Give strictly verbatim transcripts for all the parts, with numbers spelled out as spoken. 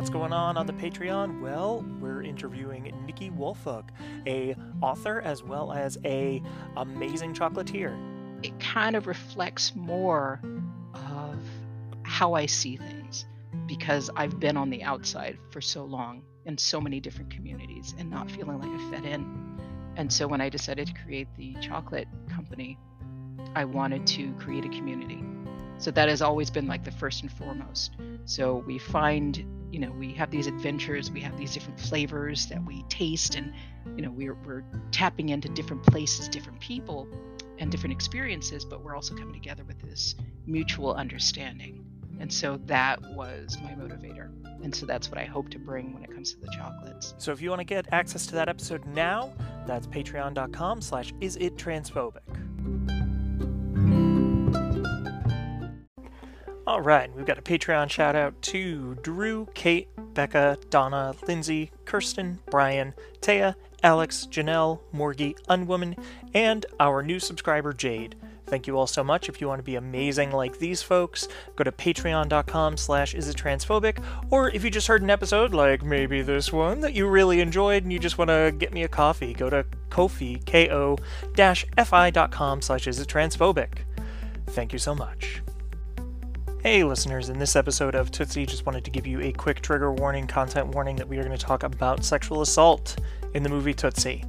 what's going on on the Patreon? Well, we're interviewing Nikki Wolfolk, a author as well as a amazing chocolatier. It kind of reflects more of how I see things because I've been on the outside for so long in so many different communities and not feeling like I fit in. And so when I decided to create the chocolate company, I wanted to create a community. So that has always been like the first and foremost. So we find, you know, we have these adventures, we have these different flavors that we taste, and, you know, we're, we're tapping into different places, different people, and different experiences, but we're also coming together with this mutual understanding. And so that was my motivator. And so that's what I hope to bring when it comes to the chocolates. So if you want to get access to that episode now, that's patreon.com slash isittransphobic. All right, we've got a Patreon shout out to Drew, Kate, Becca, Donna, Lindsay, Kirsten, Brian, Taya, Alex, Janelle, Morgie, Unwoman, and our new subscriber, Jade. Thank you all so much. If you want to be amazing like these folks, go to patreon.com slash isittransphobic, or if you just heard an episode, like maybe this one, that you really enjoyed and you just want to get me a coffee, go to Ko-fi, ko-fi.com slash isittransphobic. Thank you so much. Hey listeners, in this episode of Tootsie, just wanted to give you a quick trigger warning, content warning, that we are going to talk about sexual assault in the movie Tootsie.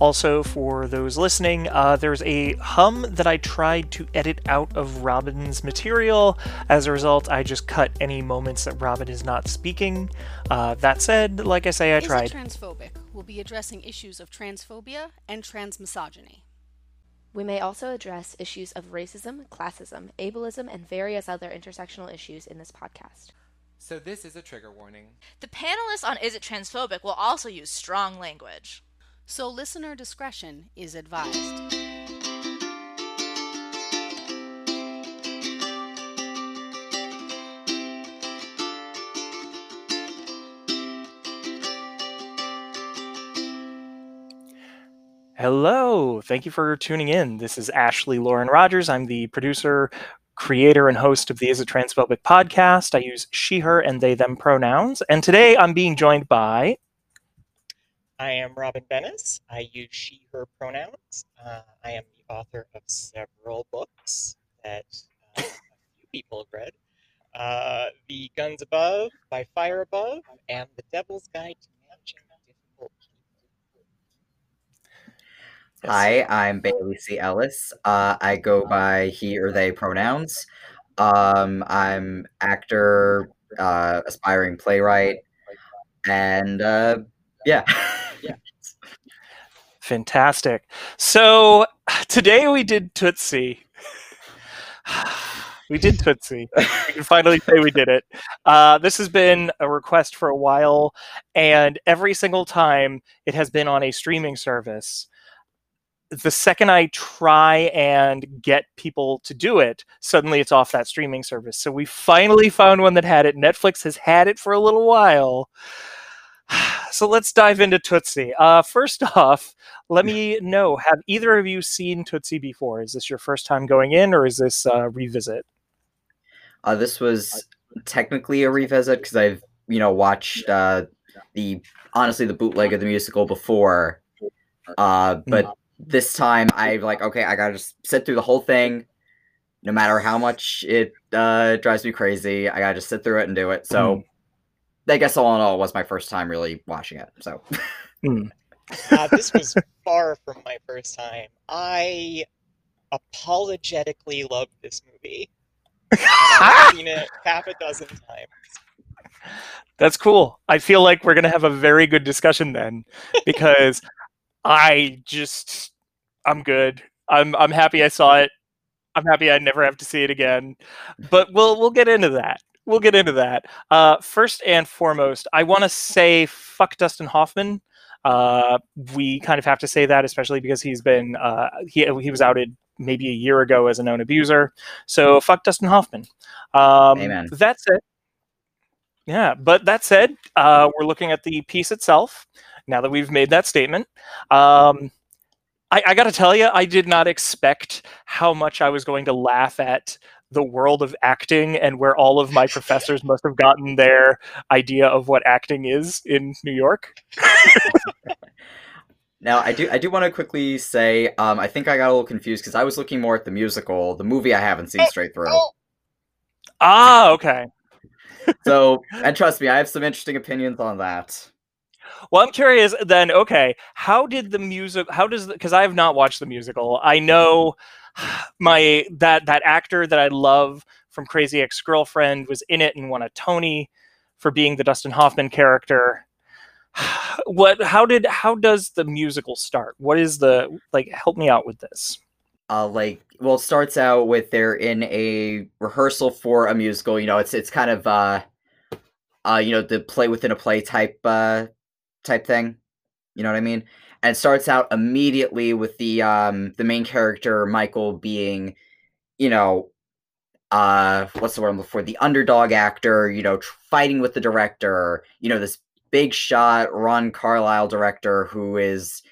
Also, for those listening, uh, there's a hum that I tried to edit out of Robin's material. As a result, I just cut any moments that Robin is not speaking. Uh, that said, like I say, I tried. Is it transphobic? We'll be addressing issues of transphobia and transmisogyny. We may also address issues of racism, classism, ableism, and various other intersectional issues in this podcast. So this is a trigger warning. The panelists on Is It Transphobic will also use strong language. So listener discretion is advised. Hello, thank you for tuning in. This is Ashley Lauren Rogers. I'm the producer, creator, and host of the Is It Transphobic podcast. I use she, her, and they, them pronouns. And today I'm being joined by... I am Robin Bennis. I use she, her pronouns. Uh, I am the author of several books that uh, a few people have read. Uh, the Guns Above, By Fire Above, and The Devil's Guide to Managing Difficult People. Hi, I'm Bailey C. Ellis. Uh, I go by he or they pronouns. Um, I'm actor, uh, aspiring playwright, and uh, yeah. yeah. Fantastic. So today we did Tootsie. We did Tootsie. We can finally say we did it. Uh, this has been a request for a while, and every single time it has been on a streaming service. The second I try and get people to do it, suddenly it's off that streaming service. So we finally found one that had it. Netflix has had it for a little while. So let's dive into Tootsie. Uh, first off, let me know, have either of you seen Tootsie before? Is this your first time going in, or is this a revisit? Uh, this was technically a revisit because I've, you know, watched uh, the, honestly, the bootleg of the musical before, uh, but... Mm. This time, I'm like, okay, I gotta just sit through the whole thing, no matter how much it uh, drives me crazy. I gotta just sit through it and do it. So, mm. I guess all in all, it was my first time really watching it. So, mm. uh, this was far from my first time. I apologetically loved this movie. And I've seen it half a dozen times. That's cool. I feel like we're gonna have a very good discussion then, because. I just, I'm good. I'm I'm happy I saw it. I'm happy I never have to see it again. But we'll we'll get into that. We'll get into that. Uh, first and foremost, I want to say fuck Dustin Hoffman. Uh, we kind of have to say that, especially because he's been uh, he he was outed maybe a year ago as a known abuser. So fuck Dustin Hoffman. Um, Amen. That's it. Yeah, but that said, uh, we're looking at the piece itself. Now that we've made that statement, um, I, I got to tell you, I did not expect how much I was going to laugh at the world of acting and where all of my professors must have gotten their idea of what acting is in New York. Now, I do I do want to quickly say, um, I think I got a little confused because I was looking more at the musical. The movie I haven't seen straight through. Ah, okay. So, and trust me, I have some interesting opinions on that. Well, I'm curious then, okay, how did the music, how does, because I have not watched the musical. I know my, that, that actor that I love from Crazy Ex-Girlfriend was in it and won a Tony for being the Dustin Hoffman character. What, how did, how does the musical start? What is the, like, help me out with this. Uh, like, well, it starts out with they're in a rehearsal for a musical, you know, it's, it's kind of, uh, uh, you know, the play within a play type, uh, type thing, you know what I mean? And it starts out immediately with the um the main character Michael being, you know, uh what's the word I'm looking for? The underdog actor, you know, fighting with the director, you know, this big shot Ron Carlisle director who is,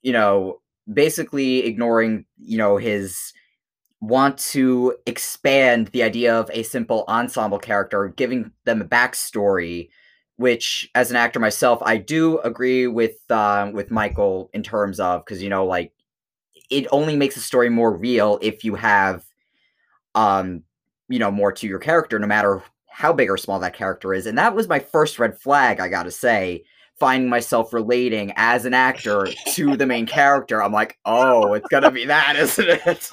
you know, basically ignoring, you know, his want to expand the idea of a simple ensemble character, giving them a backstory. Which, as an actor myself, I do agree with uh, with Michael in terms of, because, you know, like, it only makes a story more real if you have, um, you know, more to your character, no matter how big or small that character is. And that was my first red flag, I gotta say, finding myself relating as an actor to the main character. I'm like, oh, it's gonna be that, isn't it?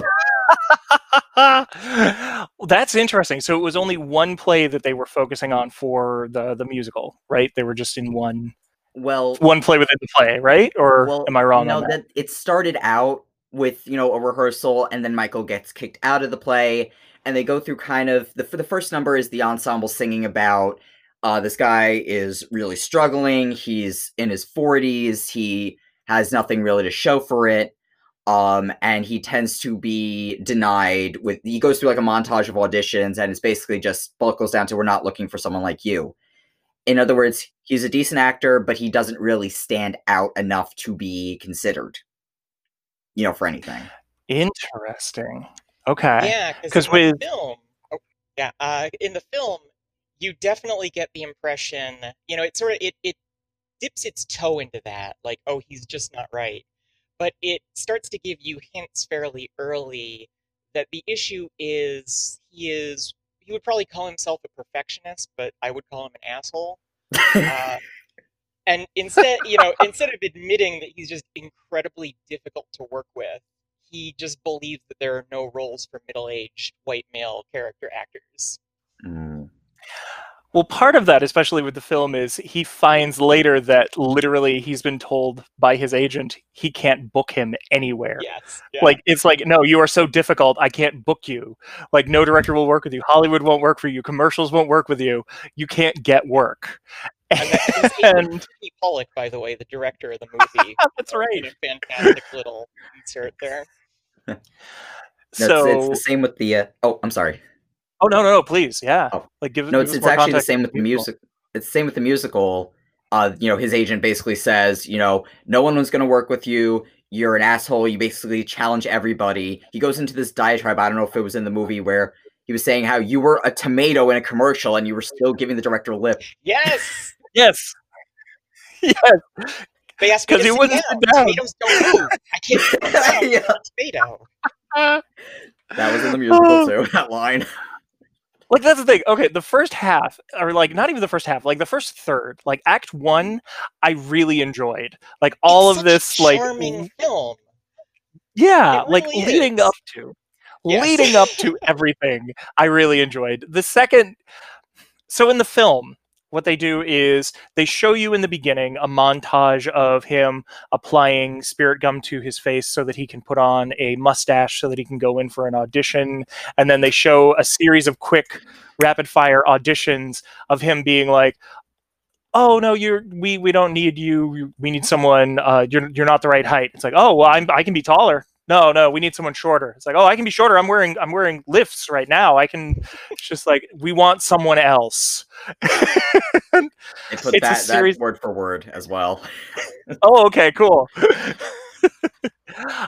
That's interesting. So it was only one play that they were focusing on for the the musical, right? They were just in one, well, one play within the play, right? Or well, am I wrong? No, that? that it started out with, you know, a rehearsal, and then Michael gets kicked out of the play, and they go through kind of the the first number is the ensemble singing about uh, this guy is really struggling. He's in his forties. He has nothing really to show for it. Um, and he tends to be denied with, he goes through like a montage of auditions, and it's basically just buckles down to, we're not looking for someone like you. In other words, he's a decent actor, but he doesn't really stand out enough to be considered, you know, for anything. Interesting. Okay. Yeah. Because with the film, oh, yeah, uh, in the film, you definitely get the impression, you know, it sort of, it, it dips its toe into that. Like, oh, he's just not right. But it starts to give you hints fairly early that the issue is he is, he would probably call himself a perfectionist, but I would call him an asshole. Uh, and instead, you know, instead of admitting that he's just incredibly difficult to work with, he just believes that there are no roles for middle-aged white male character actors. Mm. Well, part of that, especially with the film, is he finds later that literally he's been told by his agent he can't book him anywhere. Yes, yeah. Like, it's like, no, you are so difficult, I can't book you. Like, no director will work with you. Hollywood won't work for you. Commercials won't work with you. You can't get work. And, and Pollock, by the way, the director of the movie. That's right. You know, fantastic little insert there. No, so it's, it's the same with the. Uh, oh, I'm sorry. Oh no no no! Please, yeah. Oh. Like, give it. No, it's, it's actually the same with the music. It's the same with the musical. Uh, you know, his agent basically says, you know, no one was going to work with you. You're an asshole. You basically challenge everybody. He goes into this diatribe. I don't know if it was in the movie where he was saying how you were a tomato in a commercial and you were still giving the director lip. Yes, yes, yes. They asked because he wasn't down. Tomatoes don't move. I can't yeah. tomato. That was in the musical oh. too. That line. Like, that's the thing. Okay, the first half, or like not even the first half, like the first third, like act one, I really enjoyed. Like all it's of this, a like charming film. Yeah, really like is. leading up to, yes. leading up to everything, I really enjoyed. The second, so in the film, what they do is they show you in the beginning a montage of him applying spirit gum to his face so that he can put on a mustache so that he can go in for an audition. And then they show a series of quick rapid fire auditions of him being like, oh no, you're, we, we don't need you. We need someone, uh, you're, you're not the right height. It's like, oh, well, I'm, I can be taller. No, no, we need someone shorter. It's like, oh, I can be shorter. I'm wearing, I'm wearing lifts right now. I can. It's just like, we want someone else. They put it's that, that word for word as well. Oh, okay, cool.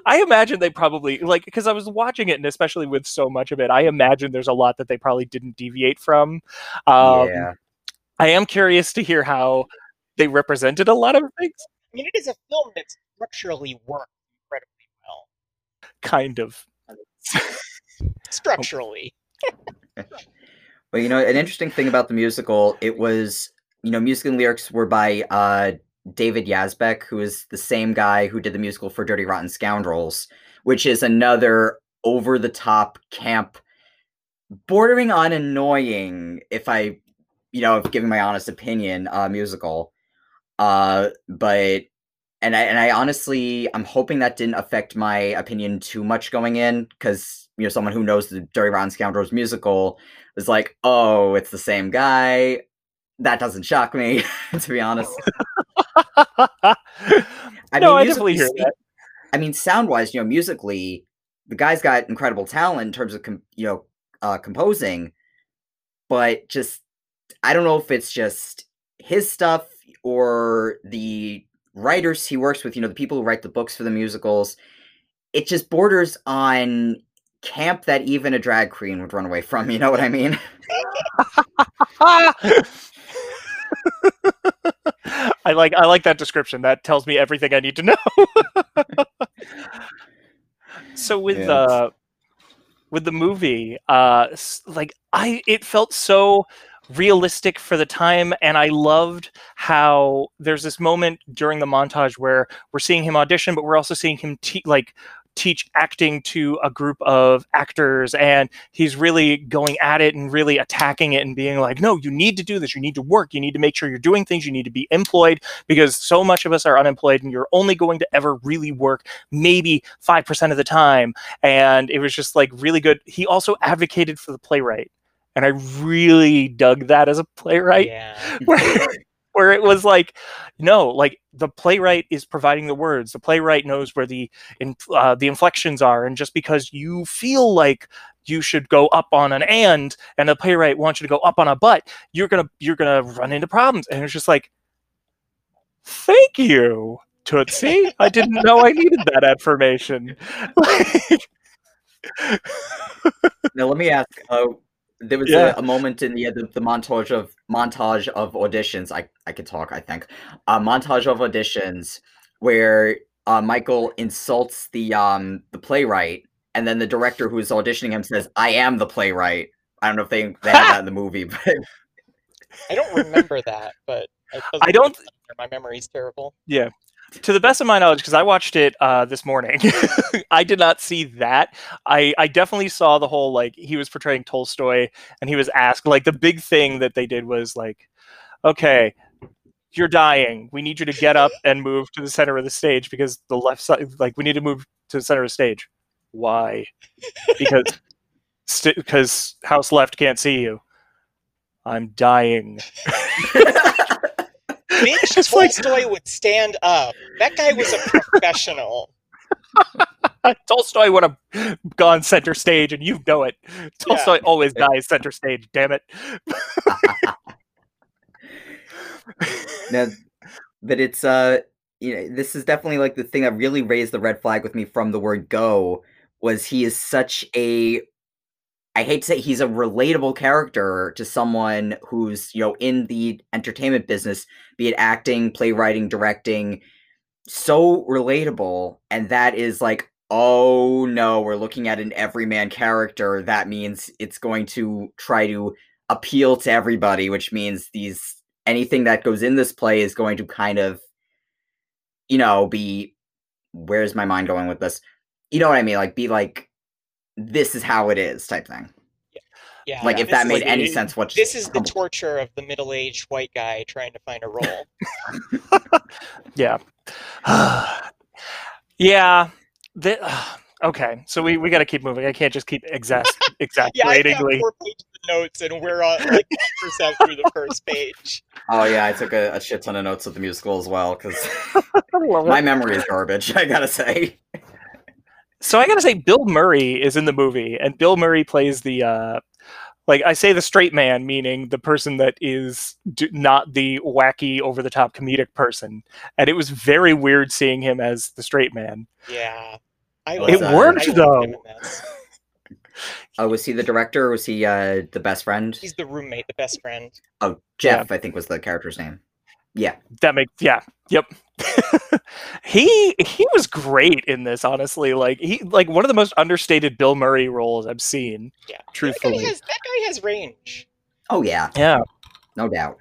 I imagine they probably, like, because I was watching it, and especially with so much of it, I imagine there's a lot that they probably didn't deviate from. Um, yeah. I am curious to hear how they represented a lot of things. I mean, it is a film that structurally worked incredibly well. Kind of. Structurally. Well, you know, an interesting thing about the musical, it was, you know, music and lyrics were by uh, David Yazbek, who is the same guy who did the musical for Dirty Rotten Scoundrels, which is another over-the-top camp, bordering on annoying, if I, you know, giving my honest opinion, uh, musical. Uh, but, and I, and I honestly, I'm hoping that didn't affect my opinion too much going in, because, you know, someone who knows the Dirty Rotten Scoundrels musical was like, oh, it's the same guy. That doesn't shock me, to be honest. I no, mean, I definitely hear that. I mean, sound-wise, you know, musically, the guy's got incredible talent in terms of, com- you know, uh, composing, but just, I don't know if it's just his stuff or the writers he works with, you know, the people who write the books for the musicals. It just borders on camp that even a drag queen would run away from, you know what I mean? I like I like that description. That tells me everything I need to know. So with yeah. uh with the movie, uh like I it felt so realistic for the time, and I loved how there's this moment during the montage where we're seeing him audition, but we're also seeing him te- like teach acting to a group of actors, and he's really going at it and really attacking it and being like, no, you need to do this. You need to work. You need to make sure you're doing things. You need to be employed, because so much of us are unemployed, and you're only going to ever really work maybe five percent of the time. And it was just like really good. He also advocated for the playwright, and I really dug that as a playwright. Yeah. where, where it was like, no, like the playwright is providing the words. The playwright knows where the in, uh, the inflections are. And just because you feel like you should go up on an and, and the playwright wants you to go up on a but, you're gonna you're gonna run into problems. And it's just like, thank you, Tootsie. I didn't know I needed that affirmation. Now let me ask. Uh... There was yeah. a, a moment in the, the the montage of montage of auditions. I, I could talk. I think a uh, montage of auditions where uh, Michael insults the um the playwright, and then the director who is auditioning him says, "I am the playwright." I don't know if they, they had that in the movie, but I don't remember that. But I don't. My memory's terrible. Yeah. To the best of my knowledge, because I watched it uh, this morning, I did not see that. I, I definitely saw the whole, like, he was portraying Tolstoy, and he was asked, like, the big thing that they did was, like, okay, you're dying. We need you to get up and move to the center of the stage, because the left side, like, we need to move to the center of the stage. Why? Because st- because house left can't see you. I'm dying. Bitch, just Tolstoy like... would stand up. That guy was a professional. Tolstoy would have gone center stage, and you know it. Tolstoy yeah. always dies center stage, damn it. No, but it's, uh, you know, this is definitely like the thing that really raised the red flag with me from the word go, was he is such a, I hate to say he's a relatable character to someone who's, you know, in the entertainment business, be it acting, playwriting, directing, so relatable. And that is like, oh no, we're looking at an everyman character. That means it's going to try to appeal to everybody, which means these, anything that goes in this play is going to kind of, you know, be, where's my mind going with this? You know what I mean? Like, be like, this is how it is type thing. Yeah. yeah like, if that made like, any it, sense. What This is the torture of the middle-aged white guy trying to find a role. yeah. yeah. The, uh, okay. So we, we got to keep moving. I can't just keep exas- exasperatingly. Yeah, I got four pages of notes, and we're on, like, percent through the first page. Oh, yeah. I took a, a shit ton of notes of the musical as well, because my it. memory is garbage, I got to say. So I gotta say, Bill Murray is in the movie, and Bill Murray plays the, uh, like I say the straight man, meaning the person that is d- not the wacky, over-the-top comedic person. And it was very weird seeing him as the straight man. Yeah. I was, it uh, worked, I though. Oh, was he the director, or was he uh, the best friend? He's the roommate, the best friend. Oh, Jeff, yeah. I think was the character's name. Yeah. That makes, yeah. Yep. he he was great in this, honestly. Like he like one of the most understated Bill Murray roles I've seen. Yeah. Truthfully. That guy has, that guy has range. Oh yeah. Yeah. No doubt.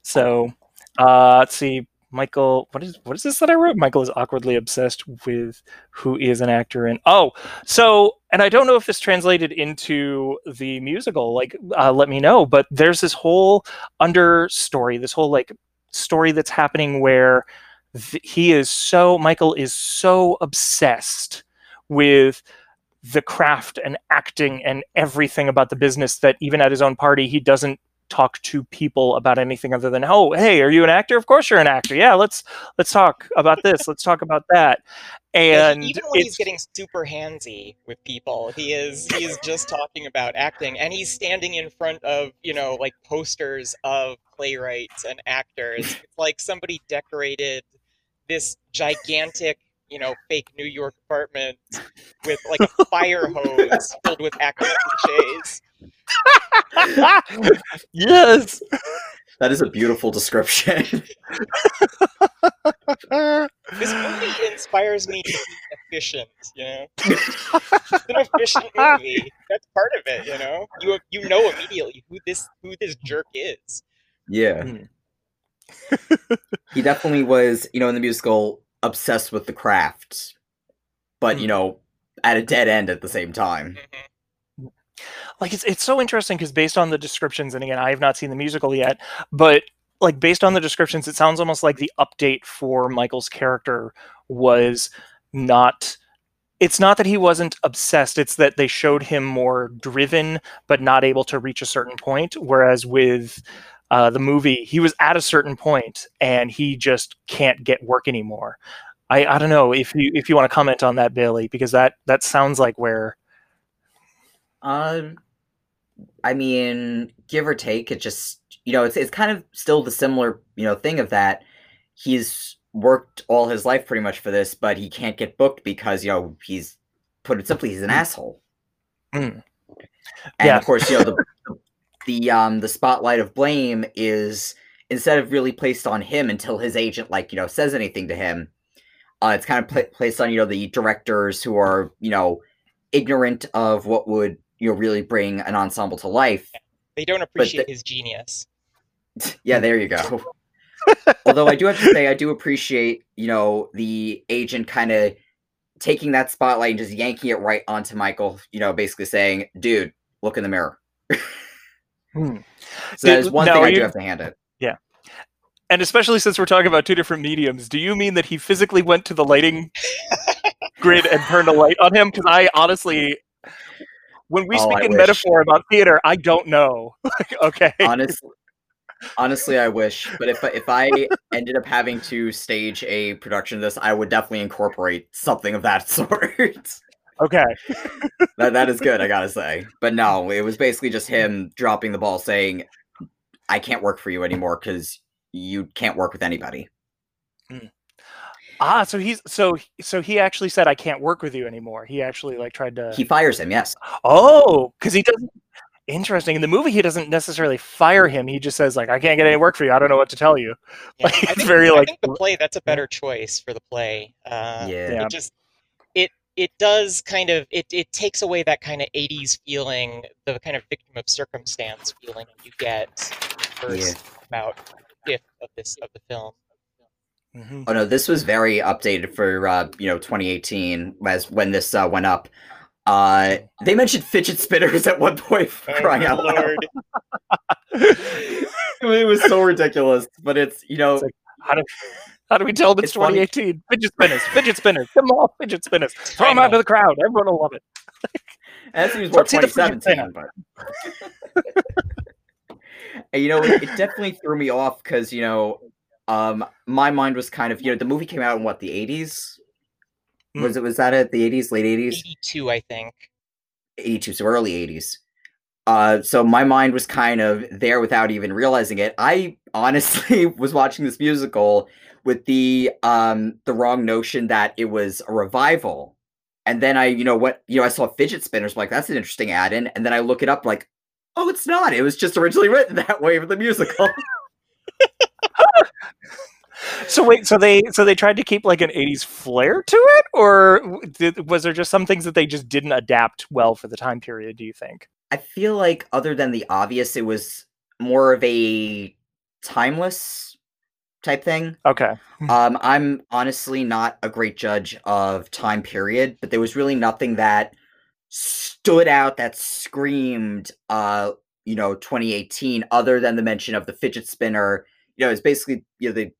So uh let's see. Michael, what is what is this that I wrote? Michael is awkwardly obsessed with who is an actor in. Oh, so, and I don't know if this translated into the musical, like, uh, let me know, but there's this whole understory, this whole, like, story that's happening where th- he is so, Michael is so obsessed with the craft and acting and everything about the business that even at his own party, he doesn't talk to people about anything other than, oh, hey, are you an actor? Of course you're an actor. Yeah, let's let's talk about this. Let's talk about that. And yeah, even when he's getting super handsy with people, he is he is just talking about acting, and he's standing in front of, you know, like posters of playwrights and actors. It's like somebody decorated this gigantic, you know, fake New York apartment with like a fire hose filled with actors cliches. Yes, that is a beautiful description. This movie inspires me to be efficient, you know. It's an efficient movie. That's part of it, you know. You you know immediately who this who this jerk is. Yeah, mm. He definitely was, you know, in the musical, obsessed with the craft, but mm. you know, at a dead end at the same time. Mm-hmm. Like, it's it's so interesting because based on the descriptions, and again, I have not seen the musical yet, but like based on the descriptions, it sounds almost like the update for Michael's character was not, it's not that he wasn't obsessed, it's that they showed him more driven, but not able to reach a certain point. Whereas with uh, the movie, he was at a certain point and he just can't get work anymore. I, I don't know if you, if you want to comment on that, Bailey, because that, that sounds like where... Um, I mean, give or take, it just, you know, it's it's kind of still the similar, you know, thing of that he's worked all his life pretty much for this, but he can't get booked because, you know, he's, put it simply, he's an asshole. Mm. And yeah. Of course, you know, the, the, um, the spotlight of blame is instead of really placed on him until his agent, like, you know, says anything to him, uh, it's kind of pl- placed on, you know, the directors who are, you know, ignorant of what would, you know, really bring an ensemble to life. They don't appreciate the, his genius. Yeah, there you go. Although I do have to say, I do appreciate, you know, the agent kind of taking that spotlight and just yanking it right onto Michael, you know, basically saying, dude, look in the mirror. hmm. So that is one no, thing I do you... have to hand it. Yeah. And especially since we're talking about two different mediums, do you mean that he physically went to the lighting grid and turned a light on him? Because I honestly... When we oh, speak I in wish. metaphor about theater, I don't know. Like, okay. Honestly, honestly, I wish. But if if I ended up having to stage a production of this, I would definitely incorporate something of that sort. Okay. That that is good, I gotta say. But no, it was basically just him dropping the ball, saying, "I can't work for you anymore because you can't work with anybody." Mm. Ah, so he's so so he actually said, "I can't work with you anymore." He actually like tried to. He fires him. Yes. Oh, because he doesn't. Interesting. In the movie, he doesn't necessarily fire him. He just says, "Like, I can't get any work for you. I don't know what to tell you." Yeah, like, it's think, very I like. I think the play. That's a better choice for the play. Uh, yeah. It just it it does kind of it it takes away that kind of eighties feeling, the kind of victim of circumstance feeling you get first yeah. about fifth of this of the film. Mm-hmm. Oh no, this was very updated for uh, you know twenty eighteen as when this uh, went up. Uh, they mentioned fidget spinners at one point, for crying out loud. It was so ridiculous, but it's you know it's like, how do how do we tell them it's twenty eighteen? Fidget spinners, fidget spinners, come on, fidget spinners, throw them out to the crowd, everyone will love it. As he was more twenty seventeen, but and, you know it, it definitely threw me off because you know. Um, my mind was kind of, you know, the movie came out in what, the eighties? Mm. Was it, was that it, the eighties, late eighties? eighty-two, I think. eighty-two, so early eighties. Uh, so my mind was kind of there without even realizing it. I honestly was watching this musical with the um, the wrong notion that it was a revival. And then I, you know what, you know, I saw fidget spinners. I'm like, that's an interesting add-in. And then I look it up like, oh, it's not. It was just originally written that way for the musical. So wait, so they so they tried to keep like an eighties flair to it, or did, was there just some things that they just didn't adapt well for the time period, do you think? I feel like other than the obvious, it was more of a timeless type thing. Okay. um, I'm honestly not a great judge of time period, but there was really nothing that stood out that screamed, uh, you know, twenty eighteen, other than the mention of the fidget spinner. You know, it's basically, you know, the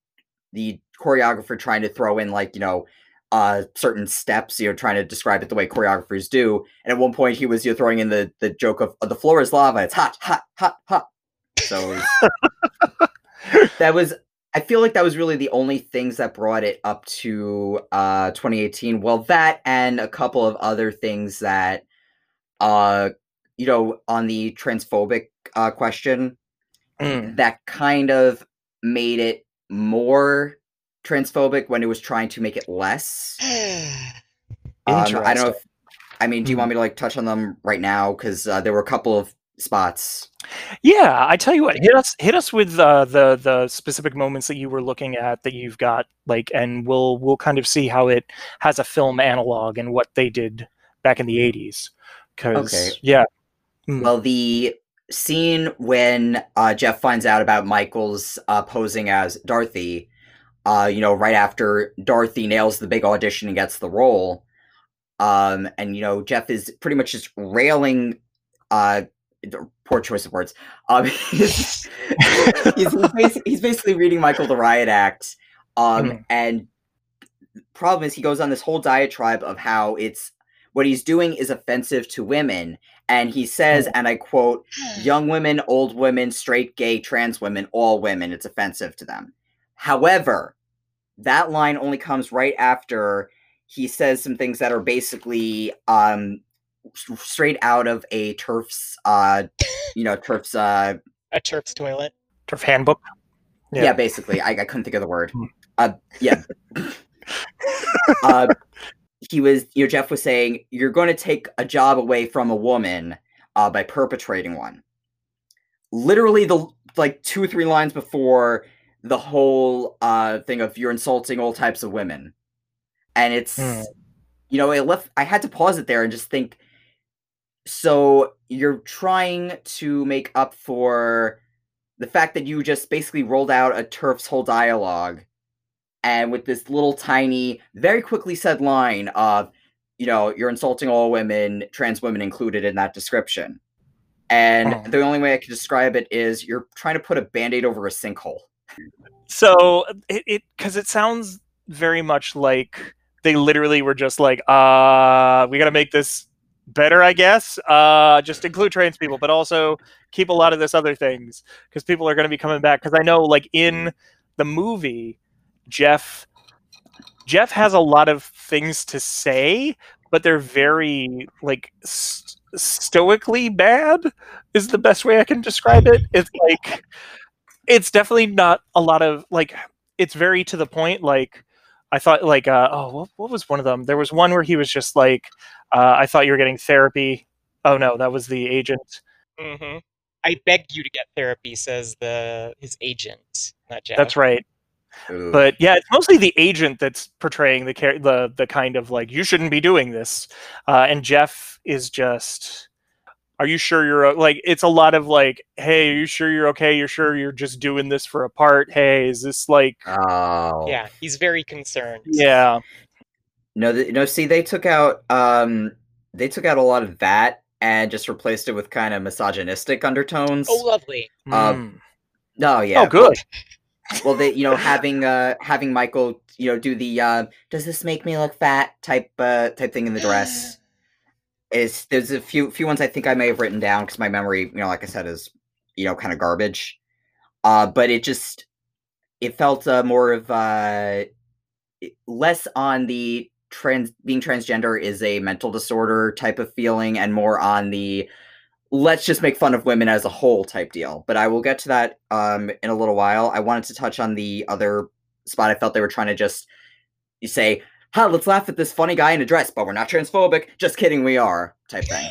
the choreographer trying to throw in, like, you know, uh, certain steps, you know, trying to describe it the way choreographers do. And at one point he was, you know, throwing in the, the joke of, oh, the floor is lava. It's hot, hot, hot, hot. So that was, I feel like that was really the only things that brought it up to uh, twenty eighteen. Well, that and a couple of other things that, uh, you know, on the transphobic uh, question, mm. that kind of made it more transphobic when it was trying to make it less. um, I don't know if, I mean, do you want me to like touch on them right now? Because uh, there were a couple of spots. Yeah, I tell you what, hit us hit us with uh, the the specific moments that you were looking at that you've got, like, and we'll we'll kind of see how it has a film analog and what they did back in the eighties. Because okay. yeah, mm. well, the scene when uh, Jeff finds out about Michael's uh, posing as Dorothy, uh, you know, right after Dorothy nails the big audition and gets the role, um, and you know, Jeff is pretty much just railing. Uh, Poor choice of words. Um, he's, he's, basically, he's basically reading Michael the Riot Act. Um, mm. And the problem is he goes on this whole diatribe of how it's what he's doing is offensive to women. And he says, and I quote, young women, old women, straight, gay, trans women, all women. It's offensive to them. However, that line only comes right after he says some things that are basically um, straight out of a TERF's, uh, you know, TERF's, uh, a TERF's toilet, TERF handbook. Yeah, yeah basically. I, I couldn't think of the word. Uh, yeah. uh, he was, you know, Jeff was saying, you're going to take a job away from a woman, uh, by perpetrating one. Literally the, like two or three lines before the whole, uh, thing of you're insulting all types of women. And it's, mm. you know, it left, I had to pause it there and just think, so you're trying to make up for the fact that you just basically rolled out a TERF's whole dialogue, and with this little tiny, very quickly said line of, you know, you're insulting all women, trans women included in that description. And oh. the only way I can describe it is you're trying to put a Band-Aid over a sinkhole. So it, because it, it sounds very much like they literally were just like, uh, we got to make this better, I guess. Uh, just include trans people, but also keep a lot of this other things because people are going to be coming back. Because I know, like in the movie, Jeff, Jeff has a lot of things to say, but they're very like st- stoically bad. Is the best way I can describe it. It's like it's definitely not a lot of like. It's very to the point. Like I thought, like uh, oh, what, what was one of them? There was one where he was just like. Uh, I thought you were getting therapy. Oh no, that was the agent. Mm-hmm. I beg you to get therapy, says the his agent, not Jeff. That's right. Ooh. But yeah, it's mostly the agent that's portraying the car- the the kind of like you shouldn't be doing this, uh, and Jeff is just. Are you sure you're o-? Like? It's a lot of like, hey, are you sure you're okay? You're sure you're just doing this for a part? Hey, is this like? Oh. Yeah, he's very concerned. Yeah. No, th- no. See, they took out, um, they took out a lot of that and just replaced it with kind of misogynistic undertones. Oh, lovely. Um, mm. Oh, yeah. Oh, good. Well, well, they, you know, having, uh, having Michael, you know, do the uh, "Does this make me look fat?" type, uh, type thing in the dress. Is there's a few, few ones I think I may have written down because my memory, you know, like I said, is, you know, kind of garbage. Uh, but it just, it felt uh, more of uh, less on the. Trans being transgender is a mental disorder type of feeling, and more on the let's just make fun of women as a whole type deal. But I will get to that um, in a little while. I wanted to touch on the other spot. I felt they were trying to just say, ha, let's laugh at this funny guy in a dress, but we're not transphobic. Just kidding, we are, type thing.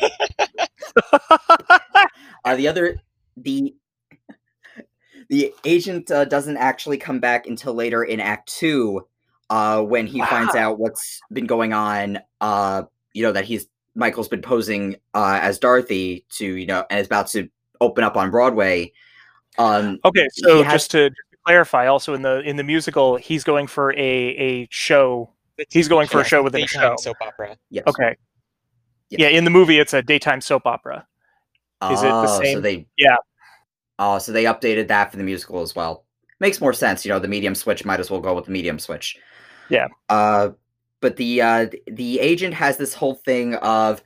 uh, the other, the the agent uh, doesn't actually come back until later in Act Two, uh, when he wow. finds out what's been going on. Uh, you know that he's Michael's been posing uh, as Dorothy to you know, and is about to open up on Broadway. Um, okay, so has, just to clarify, also in the in the musical, he's going for a a show. He's going for yeah, a show within a show. Soap opera. Yes. Okay. Yes. Yeah, in the movie, it's a daytime soap opera. Is oh, it the same? So they, yeah. Oh, so they updated that for the musical as well. Makes more sense. You know, the medium switch, might as well go with the medium switch. Yeah. Uh, but the uh, the agent has this whole thing of,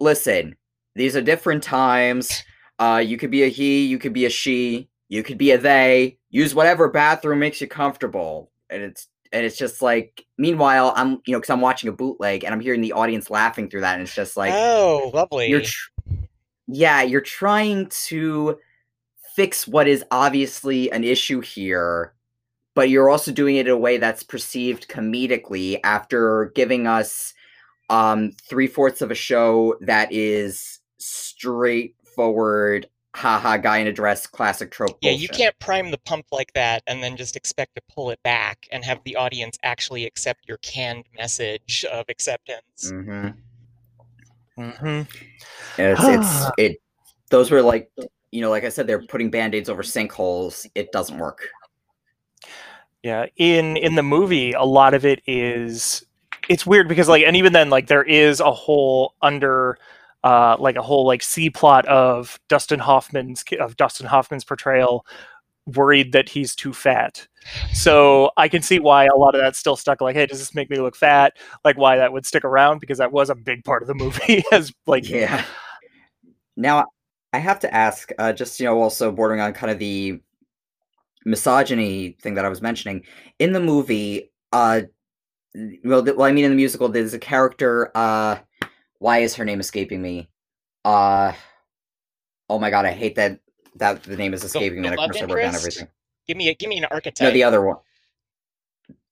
listen, these are different times. Uh, you could be a he, you could be a she, you could be a they. Use whatever bathroom makes you comfortable. And it's And it's just like, meanwhile, I'm, you know, because I'm watching a bootleg and I'm hearing the audience laughing through that. And it's just like, oh, lovely. You're tr- yeah, you're trying to fix what is obviously an issue here, but you're also doing it in a way that's perceived comedically after giving us um, three fourths of a show that is straightforward. Haha, guy in a dress, classic trope. Yeah, bullshit. You can't prime the pump like that and then just expect to pull it back and have the audience actually accept your canned message of acceptance. Mm-hmm. Mm-hmm. It's, it's, it, those were like, you know, like I said, they're putting Band-Aids over sinkholes. It doesn't work. Yeah, in, in the movie, a lot of it is, it's weird because like, and even then, like there is a whole under... Uh, like a whole like C plot of Dustin Hoffman's of Dustin Hoffman's portrayal, worried that he's too fat. So I can see why a lot of that's still stuck. Like, hey, does this make me look fat? Like, why that would stick around because that was a big part of the movie. As like, yeah. Now I have to ask, uh, just you know, also bordering on kind of the misogyny thing that I was mentioning in the movie. Uh, well, th- well, I mean, in the musical, there's a character. Uh, Why is her name escaping me? Uh, oh my god, I hate that that the name is escaping the, me. The and of course, I wrote down everything. Give me a give me an archetype. No, the other one.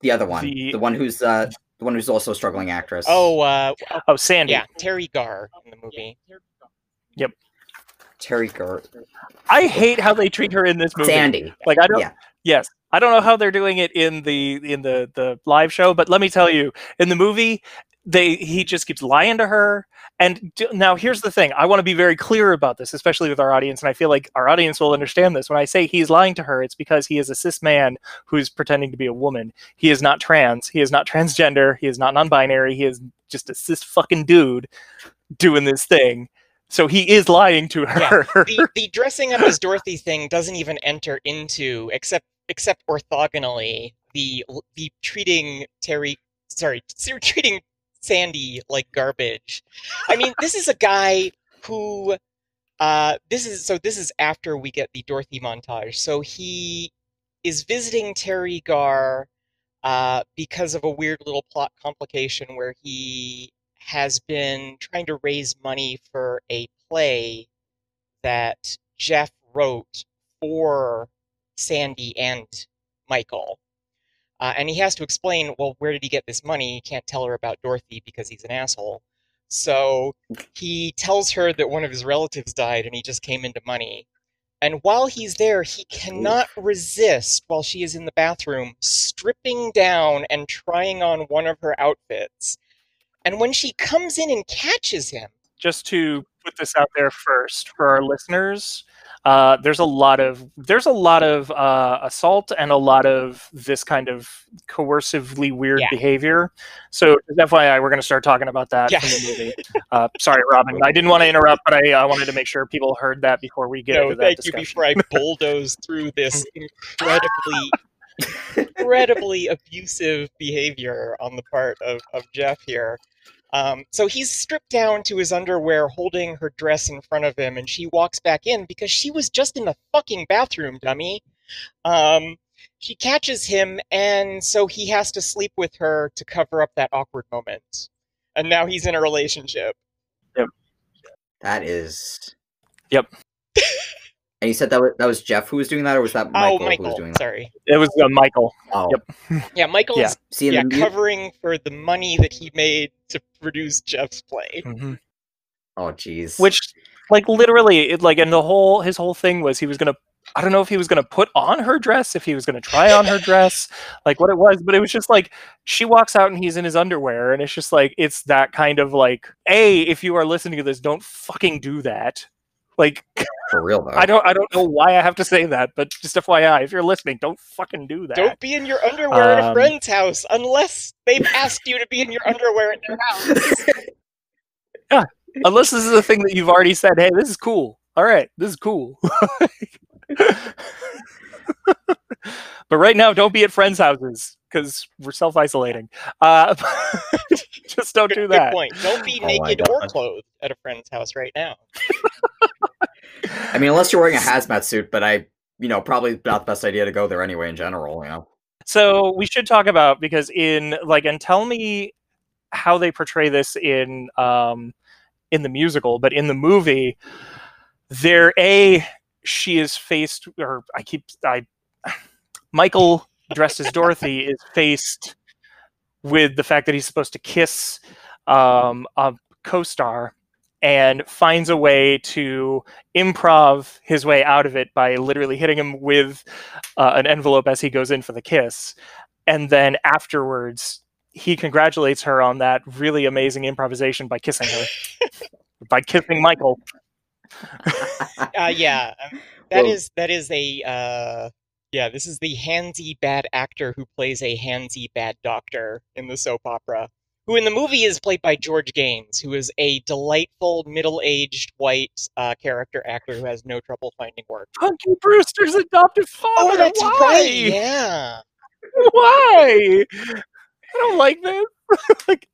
The other one. The, the one who's uh, the one who's also a struggling actress. Oh, uh, oh, Sandy. Yeah, Teri Garr in the movie. Yep. Teri Garr. I hate how they treat her in this movie. Sandy. Like I don't. Yeah. Yes. I don't know how they're doing it in the in the the live show, but let me tell you, in the movie. They he just keeps lying to her. And do, now here's the thing. I want to be very clear about this, especially with our audience. And I feel like our audience will understand this. When I say he's lying to her, it's because he is a cis man who's pretending to be a woman. He is not trans. He is not transgender. He is not non-binary. He is just a cis fucking dude doing this thing. So he is lying to her. Yeah. The, the dressing up as Dorothy thing doesn't even enter into, except except orthogonally, the the treating Teri, sorry, treating Sandy like garbage. I mean, this is a guy who uh this is so this is after we get the Dorothy montage. So he is visiting Teri Garr uh because of a weird little plot complication where he has been trying to raise money for a play that Jeff wrote for Sandy and Michael. Uh, and he has to explain, well, where did he get this money? He can't tell her about Dorothy because he's an asshole. So he tells her that one of his relatives died and he just came into money. And while he's there, he cannot resist, while she is in the bathroom, stripping down and trying on one of her outfits. And when she comes in and catches him... Just to put this out there first for our listeners... Uh, there's a lot of there's a lot of uh, assault and a lot of this kind of coercively weird yeah. behavior. So F Y I, we're going to start talking about that yeah. in the movie. Uh, sorry, Robin, I didn't want to interrupt, but I uh, wanted to make sure people heard that before we get no, into that discussion. Thank you. Before I bulldoze through this incredibly, incredibly abusive behavior on the part of, of Jeff here. Um, so he's stripped down to his underwear, holding her dress in front of him, and she walks back in because she was just in the fucking bathroom, dummy. Um, she catches him, and so he has to sleep with her to cover up that awkward moment. And now he's in a relationship. Yep. That is Yep. And you said that was, that was Jeff who was doing that, or was that Michael, oh, Michael who was doing that? Sorry. It was uh, Michael. Oh. Yep. Yeah, Michael's yeah. See, yeah, covering for the money that he made to produce Jeff's play. Mm-hmm. Oh, jeez. Which, like, literally, it, like, and the whole, his whole thing was he was going to, I don't know if he was going to put on her dress, if he was going to try on her dress, like what it was, but it was just like, she walks out and he's in his underwear, and it's just like, it's that kind of like, A, if you are listening to this, don't fucking do that. Like, for real, though. I don't, I don't know why I have to say that, but just F Y I, if you're listening, don't fucking do that. Don't be in your underwear um, at a friend's house, unless they've asked you to be in your underwear at their house. Yeah. Unless this is a thing that you've already said, hey, this is cool. All right, this is cool. But right now, don't be at friends' houses, because we're self-isolating. Uh, just don't good, do that. Good point. Don't be oh naked or clothed at a friend's house right now. I mean, unless you're wearing a hazmat suit, but I, you know, probably not the best idea to go there anyway in general, you know? So we should talk about, because in, like, and tell me how they portray this in um, in the musical, but in the movie, there, A, she is faced, or I keep, I, Michael dressed as Dorothy is faced with the fact that he's supposed to kiss um, a co-star, and finds a way to improv his way out of it by literally hitting him with uh, an envelope as he goes in for the kiss. And then afterwards, he congratulates her on that really amazing improvisation by kissing her, by kissing Michael. uh, yeah, that Whoa. is that is a uh, yeah. This is the handsy bad actor who plays a handsy bad doctor in the soap opera, who in the movie is played by George Gaines, who is a delightful middle-aged white uh, character actor who has no trouble finding work. Punky Brewster's adopted father. Oh, that's Why? right. Yeah. Why? I don't like this. Like,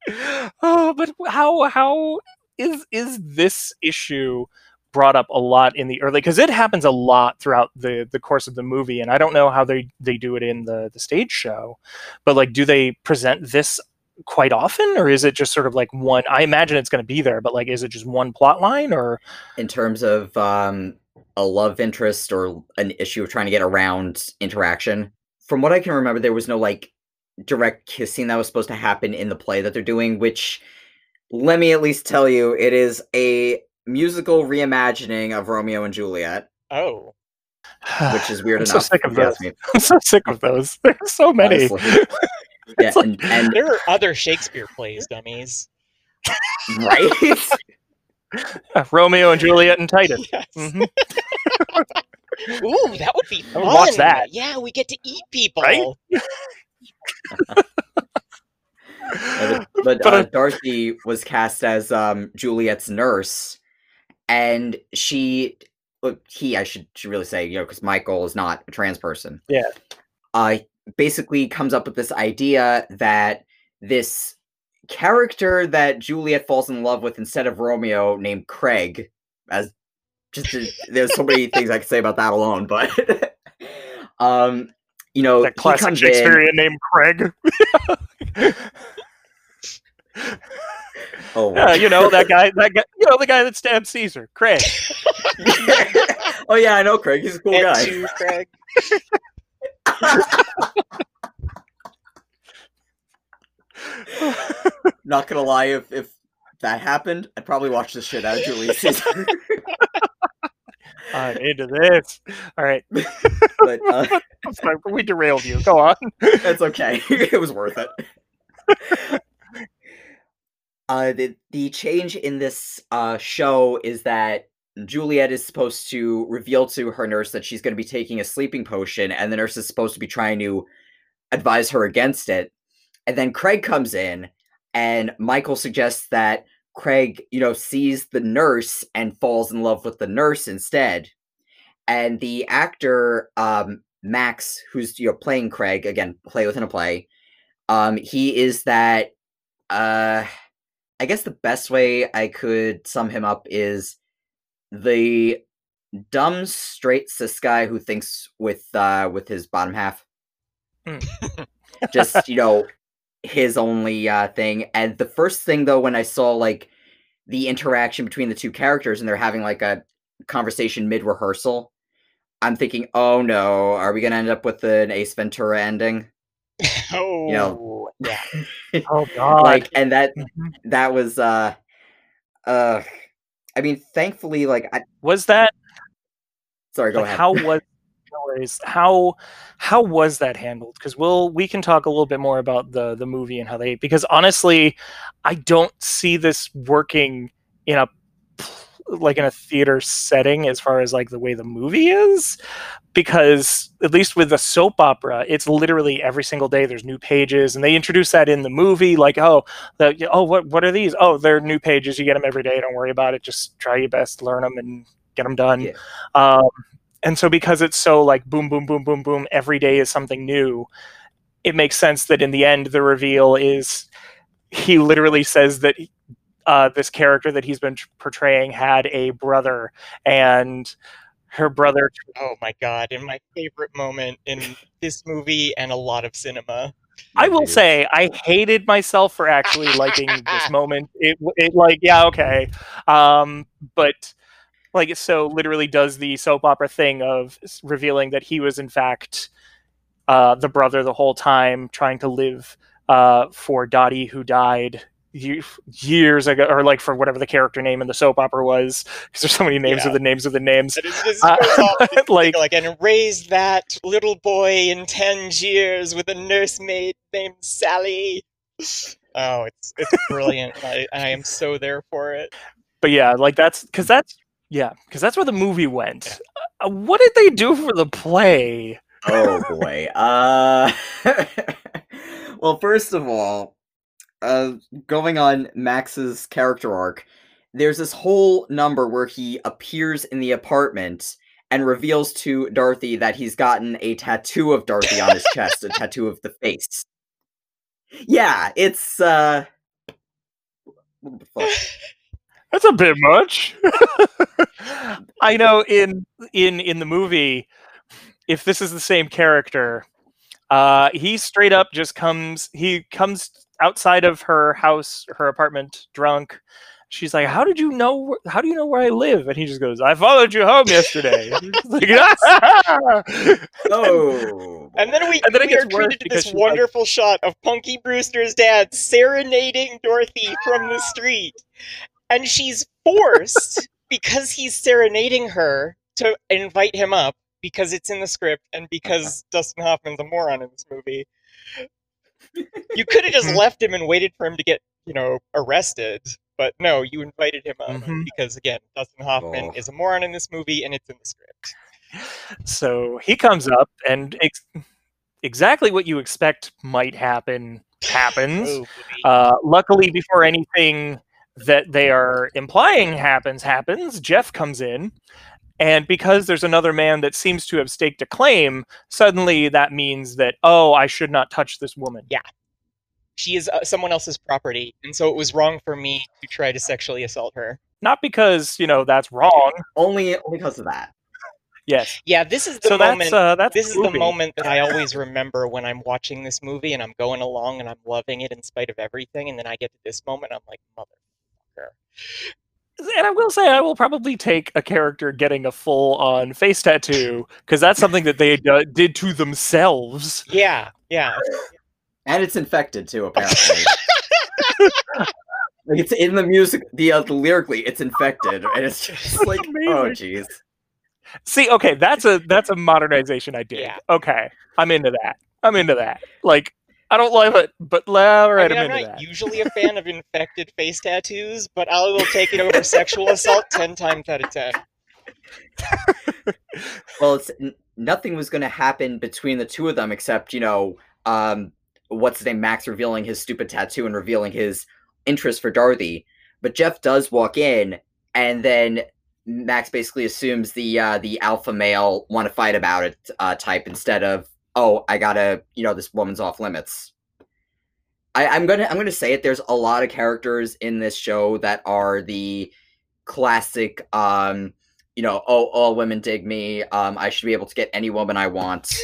oh, but how how is is this issue brought up a lot in the early, because it happens a lot throughout the the course of the movie, and I don't know how they they do it in the the stage show, but like, do they present this quite often, or is it just sort of like one? I imagine it's going to be there, but like, is it just one plot line, or in terms of um a love interest or an issue of trying to get around interaction? From what I can remember, there was no like direct kissing that was supposed to happen in the play that they're doing, which, let me at least tell you, it is a musical reimagining of Romeo and Juliet. Oh, which is weird I'm enough. So sick of those. I'm so sick of those. There's so many. Yeah, like, and, and there are other Shakespeare plays, dummies. Right? uh, Romeo and Juliet and Titus. Yes. Mm-hmm. Ooh, that would be fun. I would watch that. Yeah, we get to eat people. Right? uh, but but uh, Dorothy was cast as um, Juliet's nurse. And she, he, I should, should really say, you know, because Michael is not a trans person. Yeah. Uh, basically comes up with this idea that this character that Juliet falls in love with instead of Romeo, named Craig, as just a, there's so many things I could say about that alone, but um, you know, that classic Shakespearean in, named Craig. Oh, wow. Uh, you know that guy. That guy. You know the guy that stabbed Caesar, Craig. Oh yeah, I know Craig. He's a cool and guy. You, Craig. Not gonna lie, if if that happened, I'd probably watch the shit out of Julius Caesar. I'm into this. All right, but uh, I'm sorry, we derailed you. Go on. That's okay. It was worth it. Uh, the, the change in this uh, show is that Juliet is supposed to reveal to her nurse that she's going to be taking a sleeping potion, and the nurse is supposed to be trying to advise her against it. And then Craig comes in, and Michael suggests that Craig, you know, sees the nurse and falls in love with the nurse instead. And the actor, um, Max, who's, you know, playing Craig, again, play within a play, um, he is that... Uh, I guess the best way I could sum him up is the dumb straight cis guy who thinks with uh, with his bottom half. Mm. Just, you know, his only uh, thing. And the first thing, though, when I saw like the interaction between the two characters and they're having like a conversation mid-rehearsal, I'm thinking, oh no, are we going to end up with an Ace Ventura ending? Oh, you know? Yeah. Oh God. Like, and that, that was, uh, uh, I mean, thankfully, like, I, was that, sorry, go like ahead. How was, how, how was that handled? 'Cause we'll, we can talk a little bit more about the, the movie and how they, because honestly, I don't see this working in a, like in a theater setting as far as like the way the movie is, because at least with the soap opera, it's literally every single day there's new pages, and they introduce that in the movie, like, oh, the, oh, what, what are these? Oh, they're new pages. You get them every day. Don't worry about it. Just try your best, learn them and get them done. Yeah. Um, and so because it's so like boom, boom, boom, boom, boom, every day is something new. It makes sense that in the end, the reveal is he literally says that he, Uh, this character that he's been portraying had a brother, and her brother. Oh my God. And my favorite moment in this movie and a lot of cinema. I will say I hated myself for actually liking this moment. It, it like, yeah, okay. Um, but like, it so literally does the soap opera thing of revealing that he was in fact uh, the brother the whole time, trying to live uh, for Dottie, who died years ago, or like for whatever the character name in the soap opera was, because there's so many names yeah. of the names of the names. It's, it's uh, awesome. like, like, and raised that little boy in Tangiers with a nursemaid named Sally. Oh, it's it's brilliant. I, I am so there for it. But yeah, like that's because that's yeah, because that's where the movie went. Uh, what did they do for the play? Oh boy. Uh, well, first of all. Uh, going on Max's character arc, there's this whole number where he appears in the apartment and reveals to Dorothy that he's gotten a tattoo of Dorothy on his chest, a tattoo of the face. Yeah, it's, uh... what the fuck? That's a bit much. I know in, in, in the movie, if this is the same character, uh, he straight up just comes, he comes... outside of her house, her apartment, drunk. She's like, how did you know, how do you know where I live? And he just goes, I followed you home yesterday. Like, ah! Oh. And then we, and then we it are treated to this wonderful like... shot of Punky Brewster's dad serenading Dorothy from the street. And she's forced, because he's serenading her, to invite him up, because it's in the script, and because Dustin Hoffman's a moron in this movie. You could have just left him and waited for him to get, you know, arrested. But no, you invited him up mm-hmm. because, again, Dustin Hoffman oh. is a moron in this movie, and it's in the script. So he comes up, and ex exactly what you expect might happen happens. Oh, uh, luckily, before anything that they are implying happens happens, Jeff comes in. And because there's another man that seems to have staked a claim, suddenly that means that, oh, I should not touch this woman. Yeah. She is uh, someone else's property. And so it was wrong for me to try to sexually assault her. Not because, you know, that's wrong. Only because of that. Yes. Yeah, this is the so moment. That's, uh, that's this is the moment that I always remember when I'm watching this movie and I'm going along and I'm loving it in spite of everything. And then I get to this moment, I'm like, motherfucker. And I will say, I will probably take a character getting a full-on face tattoo, because that's something that they do, did to themselves. Yeah, yeah. And it's infected, too, apparently. Like, it's in the music, the, uh, the lyrically, it's infected, and it's just like, amazing. Oh, jeez. See, okay, that's a, that's a modernization I did. Yeah. Okay, I'm into that. I'm into that. Like... I don't love it, but all right, I mean, I'm, I'm into not that. Usually a fan of infected face tattoos, but I will take it over sexual assault ten times out of ten. Well, it's, nothing was going to happen between the two of them except, you know, um, what's his name, Max revealing his stupid tattoo and revealing his interest for Dorothy. But Jeff does walk in, and then Max basically assumes the uh, the alpha male want to fight about it uh, type instead of. Oh, I gotta, you know, this woman's off limits. I, I'm gonna, I'm gonna say it. There's a lot of characters in this show that are the classic, um, you know, oh, all women dig me. Um, I should be able to get any woman I want.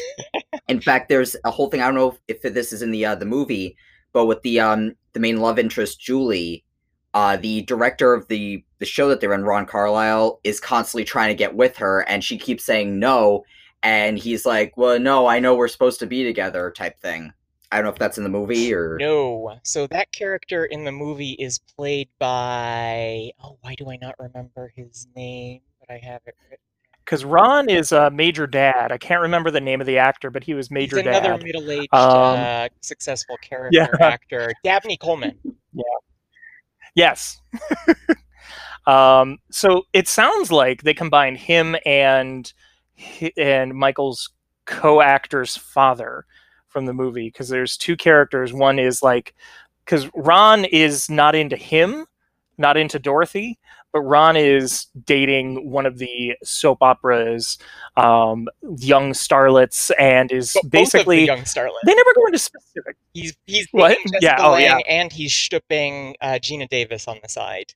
In fact, there's a whole thing. I don't know if, if this is in the uh, the movie, but with the um the main love interest Julie, Uh, the director of the, the show that they're in, Ron Carlisle, is constantly trying to get with her, and she keeps saying no, and he's like, well, no, I know we're supposed to be together type thing. I don't know if that's in the movie or... No. So that character in the movie is played by... Oh, why do I not remember his name? But I have it written. Because Ron is uh, Major Dad. I can't remember the name of the actor, but he was Major He's Dad. Another middle-aged, um, uh, successful character yeah. actor. Dabney Coleman. Yeah. Yes. um, so it sounds like they combined him and and Michael's co-actor's father from the movie, because there's two characters. One is like, because Ron is not into him, not into Dorothy, but Ron is dating one of the soap opera's um, young starlets, and is but basically both of the young starlets. They never go into specific. He's he's what? Jessica yeah, oh, Lange, yeah, and he's shipping uh, Geena Davis on the side.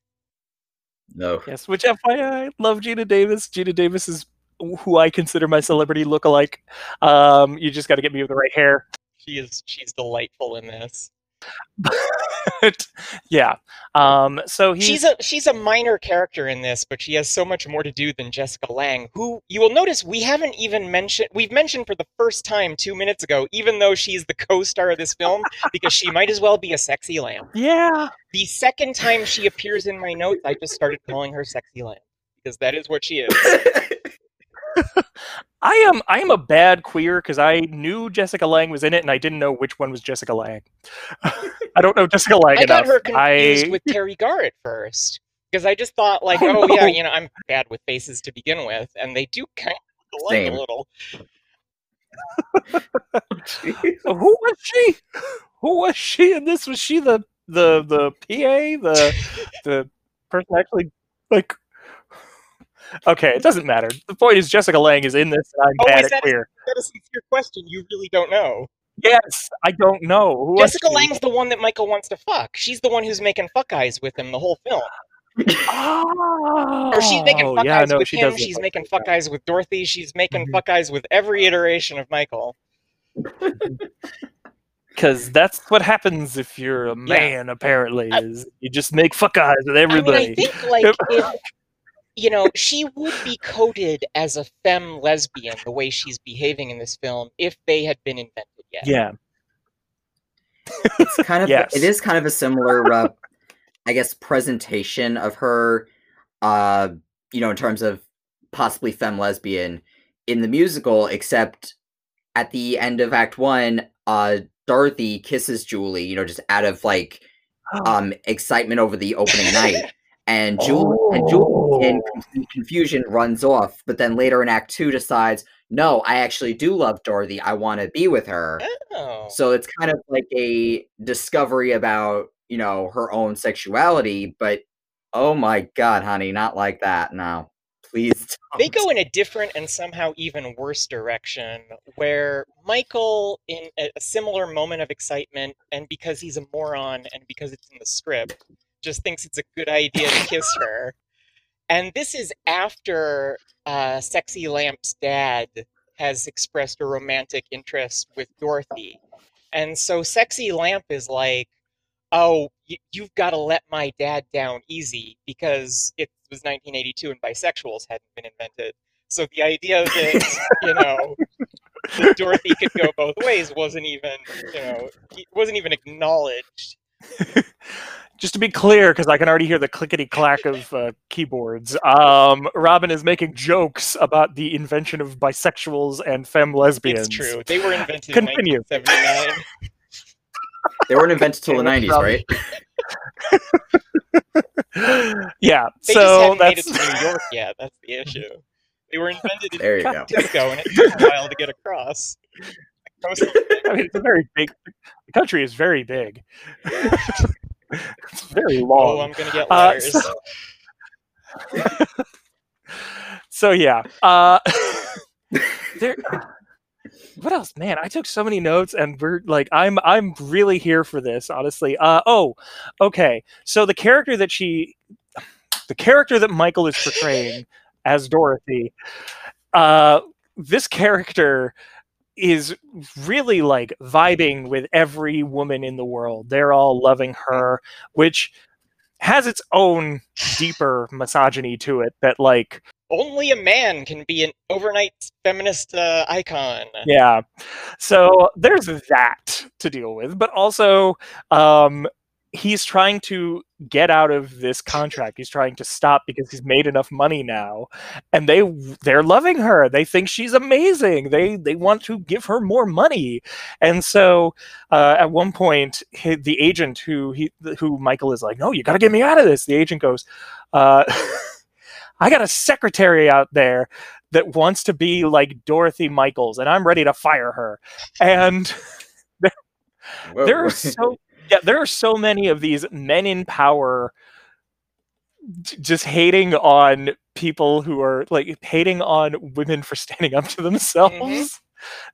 No. Yes, which F Y I, love Geena Davis. Geena Davis is who I consider my celebrity lookalike. Um, you just got to get me with the right hair. She is she's delightful in this. But yeah, um, so he's... she's a she's a minor character in this, but she has so much more to do than Jessica Lange, who you will notice we haven't even mentioned. We've mentioned for the first time two minutes ago, even though she's the co-star of this film, because she might as well be a sexy lamb. Yeah. The second time she appears in my notes, I just started calling her sexy lamb because that is what she is. I am I am a bad queer because I knew Jessica Lange was in it and I didn't know which one was Jessica Lange. I don't know Jessica Lange I enough. got her confused I... with Teri Garr at first because I just thought like, oh, oh no. yeah, you know, I'm bad with faces to begin with, and they do kind of look alike a little. So who was she? Who was she? And this was she the the the P A, the the person actually like. Okay, it doesn't matter. The point is Jessica Lange is in this, and I'm oh, bad at queer. Is that a sincere question? You really don't know. Yes, I don't know. Who Jessica Lange's the one that Michael wants to fuck. She's the one who's making fuck eyes with him the whole film. Oh, or she's making fuck yeah, eyes no, with she him, she's making fuck eyes with Dorothy, she's making mm-hmm. fuck eyes with every iteration of Michael. Because that's what happens if you're a man, yeah. apparently. I, is you just make fuck eyes with everybody. I, mean, I think, like, if... You know, she would be coded as a femme lesbian the way she's behaving in this film if they had been invented yet. Yeah, it's kind of yes. it is kind of a similar, uh, I guess, presentation of her. Uh, you know, in terms of possibly femme lesbian in the musical, except at the end of Act One, uh, Dorothy kisses Julie. You know, just out of like um, excitement over the opening night. And Julie, oh. and Julie, in complete confusion, runs off. But then later in Act Two, decides, no, I actually do love Dorothy. I want to be with her. Oh. So it's kind of like a discovery about, you know, her own sexuality. But oh my God, honey, not like that. No, please don't. They go in a different and somehow even worse direction, where Michael, in a similar moment of excitement, and because he's a moron, and because it's in the script, just thinks it's a good idea to kiss her. And this is after uh, Sexy Lamp's dad has expressed a romantic interest with Dorothy. And so Sexy Lamp is like, oh, y you've got to let my dad down easy, because it was nineteen eighty-two and bisexuals hadn't been invented. So the idea that, you know, that Dorothy could go both ways wasn't even, you know, wasn't even acknowledged. Just to be clear, because I can already hear the clickety-clack of uh, keyboards, um, Robin is making jokes about the invention of bisexuals and femme lesbians. It's true. They were invented Continue. in nineteen seventy-nine. They weren't invented till the nineties, right? Yeah. They so just hadn't that's... made it to New York yet. That's the issue. They were invented in there you go. Disco, and it took a while to get across. I mean, it's a very big... The country is very big. It's very long. Oh, I'm going to get letters. Uh, so... so, yeah. Uh, there... What else? Man, I took so many notes, and we're like, I'm, I'm really here for this, honestly. Uh, oh, okay. So the character that she... The character that Michael is portraying as Dorothy, uh, this character... is really like vibing with every woman in the world. They're all loving her, which has its own deeper misogyny to it that, like, only a man can be an overnight feminist uh, icon. Yeah. So there's that to deal with. But also, um, he's trying to get out of this contract. He's trying to stop because he's made enough money now. And they, they're loving her. They think she's amazing. They, they want to give her more money. And so uh, at one point, he, the agent who, he, who Michael is like, no, you got to get me out of this. The agent goes, uh... I got a secretary out there that wants to be like Dorothy Michaels, and I'm ready to fire her. And there, there are so yeah, there are so many of these men in power just hating on people who are like hating on women for standing up to themselves. Mm-hmm.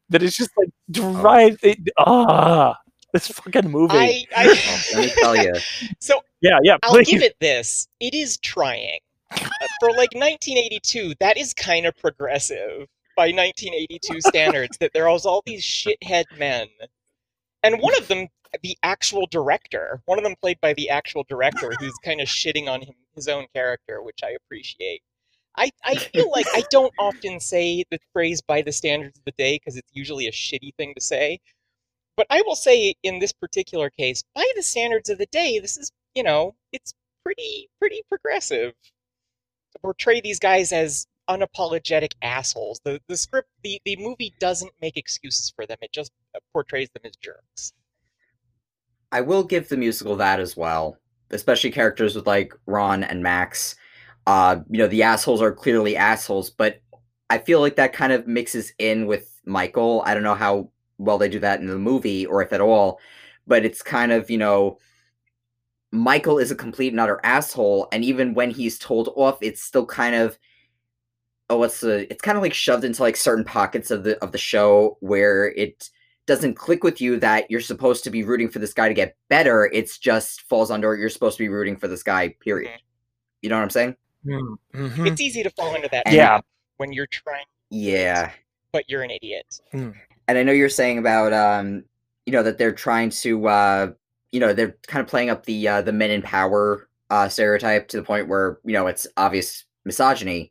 That it's just like drive oh. it ah oh, this fucking movie. I, I... Oh, let me tell you. So yeah, yeah. I'll please. give it this. It is trying. Uh, for like nineteen eighty-two, that is kind of progressive by nineteen eighty-two standards, that there was all these shithead men. And one of them, the actual director, one of them played by the actual director, who's kind of shitting on him, his own character, which I appreciate. I, I feel like I don't often say the phrase by the standards of the day because it's usually a shitty thing to say. But I will say in this particular case, by the standards of the day, this is, you know, it's pretty, pretty progressive. Portray these guys as unapologetic assholes. The the script, the, the movie doesn't make excuses for them. It just portrays them as jerks. I will give the musical that as well, especially characters with like Ron and Max. Uh, you know, the assholes are clearly assholes, but I feel like that kind of mixes in with Michael. I don't know how well they do that in the movie or if at all, but it's kind of, you know, Michael is a complete and utter asshole, and even when he's told off, it's still kind of oh, what's the? It's kind of like shoved into like certain pockets of the of the show where it doesn't click with you that you're supposed to be rooting for this guy to get better. It's just falls under you're supposed to be rooting for this guy. Period. Mm-hmm. You know what I'm saying? Mm-hmm. It's easy to fall into that. And, yeah, when you're trying. Yeah, but you're an idiot. Mm. And I know you're saying about um, you know, that they're trying to. Uh, You know, they're kind of playing up the uh, the men in power uh, stereotype to the point where, you know, it's obvious misogyny.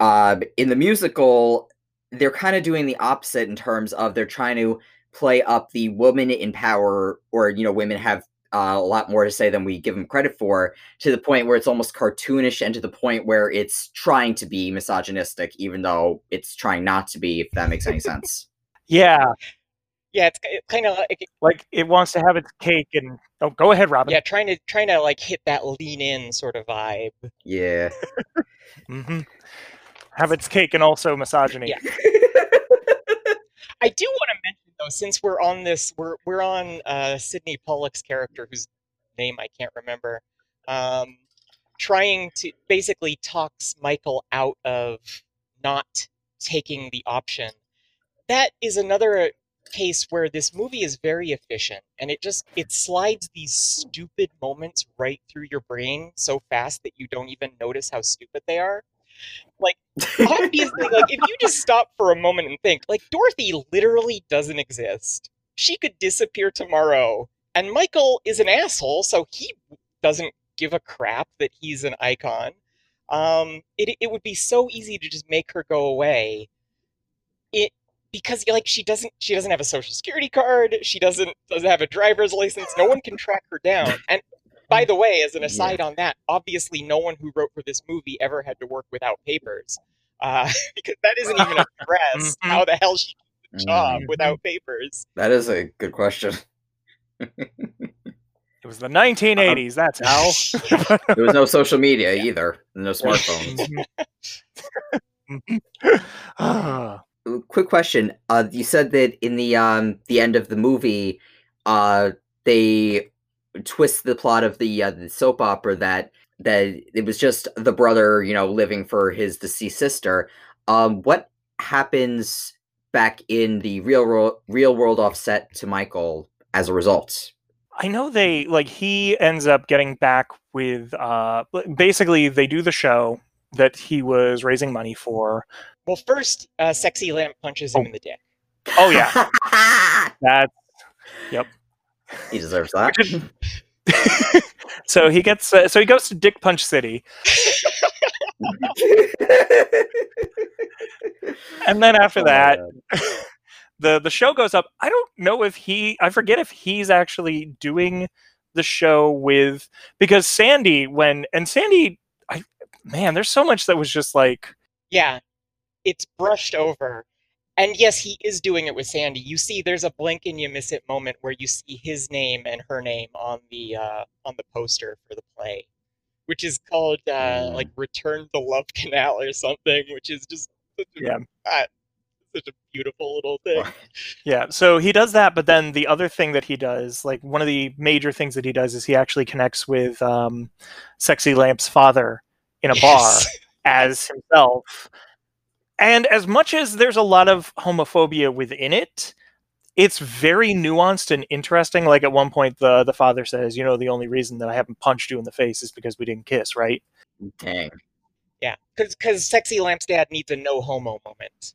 Uh, in the musical, they're kind of doing the opposite in terms of they're trying to play up the woman in power, or, you know, women have uh, a lot more to say than we give them credit for, to the point where it's almost cartoonish and to the point where it's trying to be misogynistic, even though it's trying not to be, if that makes any sense. Yeah. Yeah, it's kind of like, like it wants to have its cake and oh, go ahead, Robin. Yeah, trying to trying to like hit that lean in sort of vibe. Yeah, mm-hmm. Have its cake and also misogyny. Yeah. I do want to mention though, since we're on this, we're we're on uh, Sidney Pollock's character, whose name I can't remember, um, trying to basically talks Michael out of not taking the option. That is another case where this movie is very efficient, and it just it slides these stupid moments right through your brain so fast that you don't even notice how stupid they are. Like, obviously, like if you just stop for a moment and think, like, Dorothy literally doesn't exist. She could disappear tomorrow, and Michael is an asshole, so he doesn't give a crap that he's an icon. Um, it it would be so easy to just make her go away. It. Because like she doesn't, she doesn't have a social security card. She doesn't doesn't have a driver's license. No one can track her down. And by the way, as an aside yeah. on that, obviously no one who wrote for this movie ever had to work without papers, uh, because that isn't even addressed. How the hell she keeps a job without papers? That is a good question. It was the nineteen eighties. Um, that's how. There was no social media yeah. either. No smartphones. Ah. Quick question. Uh, you said that in the um, the end of the movie, uh, they twist the plot of the, uh, the soap opera that that it was just the brother, you know, living for his deceased sister. Um, what happens back in the real ro- real world offset to Michael as a result? I know they like he ends up getting back with uh, basically they do the show that he was raising money for. Well, first, uh, Sexy Lamp punches him oh. in the dick. Oh, yeah. That's, yep. He deserves that. Which is, So he gets uh, so he goes to Dick Punch City. And then after that, oh, the the show goes up. I don't know if he I forget if he's actually doing the show with, because Sandy when and Sandy I man, there's so much that was just like, yeah, it's brushed over. And yes, he is doing it with Sandy. You see, there's a blink and you miss it moment where you see his name and her name on the uh, on the poster for the play, which is called uh, mm. like "Return to Love Canal" or something, which is just such a, yeah. uh, such a beautiful little thing. Yeah. So he does that, but then the other thing that he does, like one of the major things that he does, is he actually connects with um, Sexy Lamp's father in a yes. bar as himself. And as much as there's a lot of homophobia within it, it's very nuanced and interesting. Like at one point, the the father says, you know, the only reason that I haven't punched you in the face is because we didn't kiss, right? Dang. Yeah, because because Sexy Lamp's dad needs a no homo moment.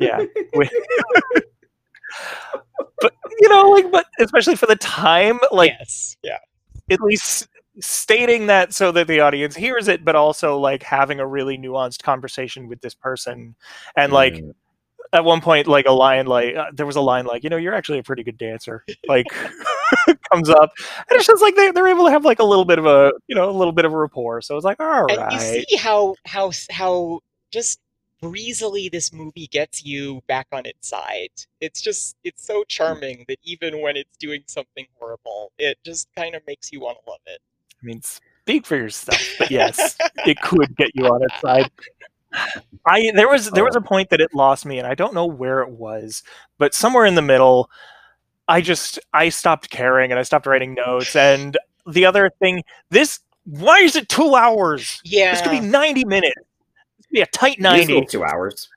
Yeah. But, you know, like, but especially for the time, like, yes. yeah, at least stating that so that the audience hears it, but also like having a really nuanced conversation with this person. And like mm. at one point, like a line, like uh, there was a line like, you know, you're actually a pretty good dancer, like comes up, and it's just like they, they're able to have like a little bit of a, you know, a little bit of a rapport. So it's like, all and right. You see how how how just breezily this movie gets you back on its side. It's just, it's so charming that even when it's doing something horrible, it just kind of makes you want to love it. I mean, speak for yourself, but yes, it could get you on its side. I there was there was a point that it lost me, and I don't know where it was, but somewhere in the middle, I just I stopped caring and I stopped writing notes. And the other thing, this why is it two hours? Yeah, this could be ninety minutes. This could be a tight ninety. Musical two hours.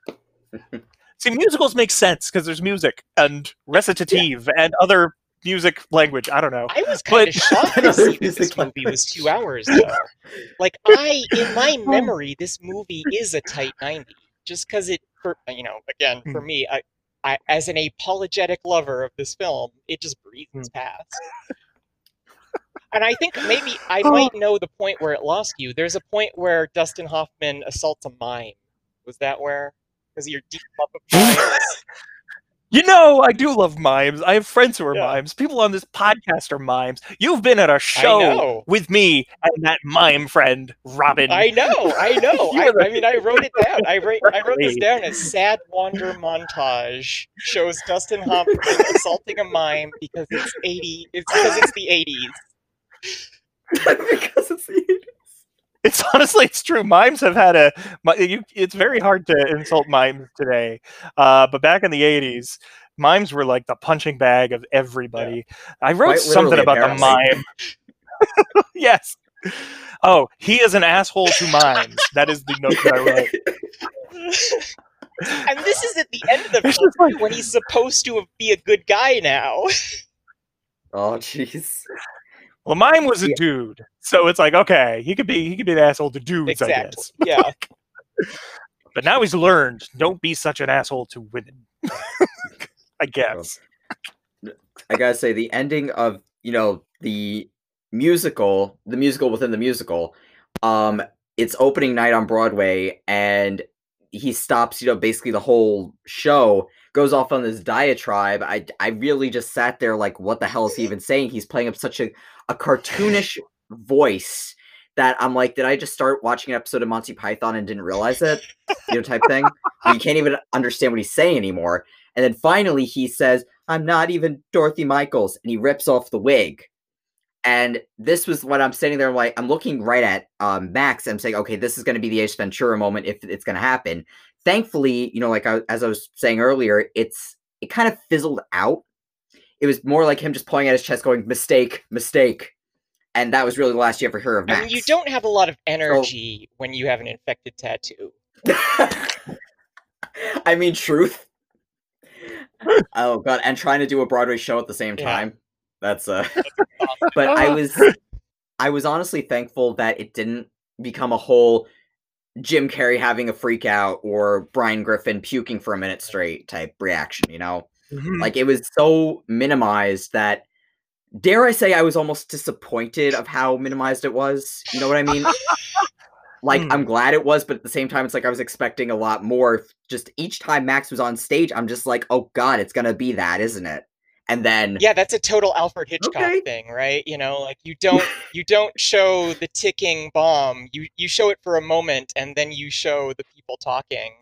See, musicals make sense because there's music and recitative yeah. and other. Music language, I don't know. I was kind but... of shocked to see that this movie was two hours, though. Like, I, in my memory, this movie is a tight ninety. Just because it, for, you know, again, for me, I, I, as an apologetic lover of this film, it just breezes past. And I think maybe I might know the point where it lost you. There's a point where Dustin Hoffman assaults a mime. Was that where? Because you're deep up of mimes. You know, I do love mimes. I have friends who are yeah. mimes. People on this podcast are mimes. You've been at a show with me and that mime friend, Robin. I know, I know. I, the... I mean, I wrote it down. I wrote, I wrote this down as Sad Wander Montage shows Dustin Hoffman assaulting a mime because it's eighty. It's because it's the eighties. Because it's the eighties. It's honestly, it's true. Mimes have had a. You, it's very hard to insult mimes today, uh, but back in the eighties, mimes were like the punching bag of everybody. Yeah. I wrote something about the mime. Yes. Oh, he is an asshole to mimes. That is the note that I wrote. And this is at the end of the film like... when he's supposed to be a good guy now. Oh, jeez. Well, mime was a yeah. dude, so it's like, okay, he could be he could be an asshole to dudes, exactly. I guess. Yeah. But now he's learned, don't be such an asshole to women. I guess. Well, I gotta say, the ending of, you know, the musical, the musical within the musical, um, it's opening night on Broadway, and he stops, you know, basically the whole show, goes off on this diatribe. I I really just sat there like, what the hell is he even saying? He's playing up such a a cartoonish voice that I'm like, did I just start watching an episode of Monty Python and didn't realize it? You know, type thing. You can't even understand what he's saying anymore. And then finally he says, I'm not even Dorothy Michaels. And he rips off the wig. And this was what I'm standing there, like, I'm looking right at um, Max. And I'm saying, okay, this is going to be the Ace Ventura moment if it's going to happen. Thankfully, you know, like I, as I was saying earlier, it's it kind of fizzled out. It was more like him just pulling at his chest going, mistake, mistake. And that was really the last you ever heard of Max. I mean, you don't have a lot of energy so, when you have an infected tattoo. I mean, truth. Oh, God. And trying to do a Broadway show at the same time. Yeah. That's uh But I was I was honestly thankful that it didn't become a whole Jim Carrey having a freak out or Brian Griffin puking for a minute straight type reaction, you know? Mm-hmm. Like, it was so minimized that dare I say I was almost disappointed of how minimized it was. You know what I mean? Like, mm. I'm glad it was, but at the same time, it's like I was expecting a lot more. Just each time Max was on stage, I'm just like, oh god, it's gonna be that, isn't it? And then... yeah, that's a total Alfred Hitchcock okay. thing, right? You know, like, you don't you don't show the ticking bomb. You, you show it for a moment, and then you show the people talking.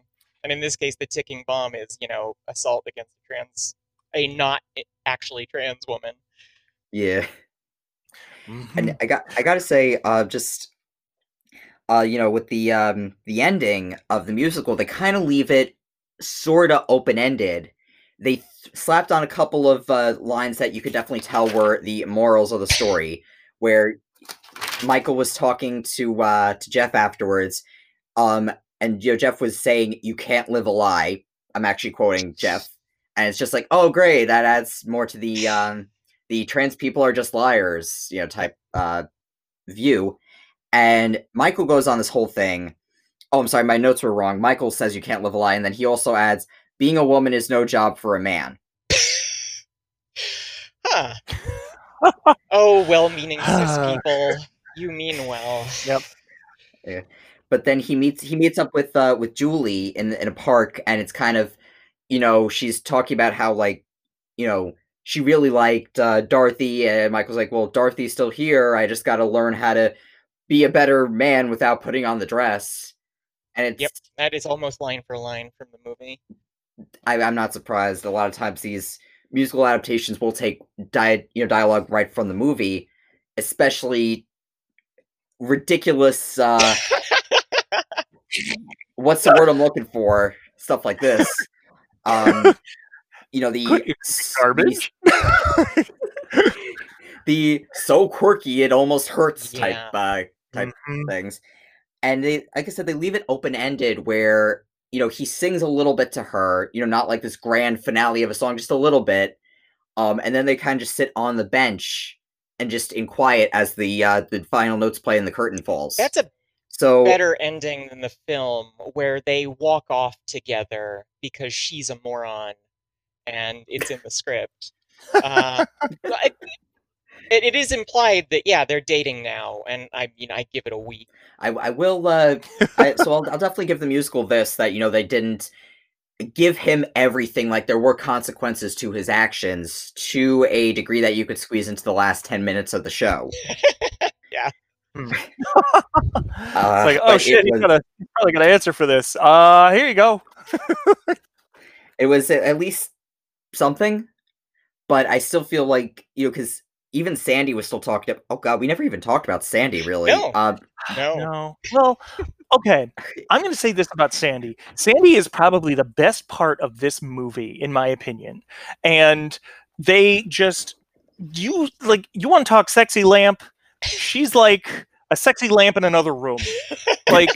And in this case, the ticking bomb is, you know, assault against a trans... a not actually trans woman. Yeah. Mm-hmm. And I got, I gotta say, uh, just... Uh, you know, with the um, the ending of the musical, they kind of leave it sort of open-ended. They th- slapped on a couple of uh, lines that you could definitely tell were the morals of the story, where Michael was talking to uh, to Jeff afterwards, um, and you know, Jeff was saying, "You can't live a lie." I'm actually quoting Jeff, and it's just like, "Oh, great, that adds more to the um, the trans people are just liars," you know, type uh, view. And Michael goes on this whole thing. Oh, I'm sorry, my notes were wrong. Michael says you can't live a lie, and then he also adds, being a woman is no job for a man. Huh. Oh, well-meaning cis people. You mean well. Yep. Yeah. But then he meets he meets up with uh, with Julie in in a park, and it's kind of, you know, she's talking about how, like, you know, she really liked uh, Dorothy, and Michael's like, well, Dorothy's still here. I just got to learn how to be a better man without putting on the dress. And it's, yep, that is almost line for line from the movie. I, I'm not surprised. A lot of times these musical adaptations will take di- you know, dialogue right from the movie, especially ridiculous, uh, what's the word I'm looking for? Stuff like this. Um, you know, the... garbage? The, the so quirky it almost hurts yeah. type uh, type mm-hmm. things. And they, like I said, they leave it open-ended where, you know, he sings a little bit to her, you know, not like this grand finale of a song, just a little bit. Um, and then they kind of just sit on the bench and just in quiet as the uh, the final notes play and the curtain falls. That's a so, better ending than the film where they walk off together because she's a moron and it's in the script. Uh, I, It, it is implied that, yeah, they're dating now, and I mean, I give it a week. I, I will, uh, I, so I'll, I'll definitely give the musical this, that, you know, they didn't give him everything, like, there were consequences to his actions to a degree that you could squeeze into the last ten minutes of the show. Yeah. Hmm. uh, it's like, oh shit, was... he's, gonna, he's probably gonna answer for this. Uh, here you go. It was at least something, but I still feel like, you know, because even Sandy was still talked about. Oh god, we never even talked about Sandy, really. No. Um, no. no. Well, okay. I'm going to say this about Sandy. Sandy is probably the best part of this movie, in my opinion. And they just, you like, you want to talk sexy lamp? She's like a sexy lamp in another room. Like,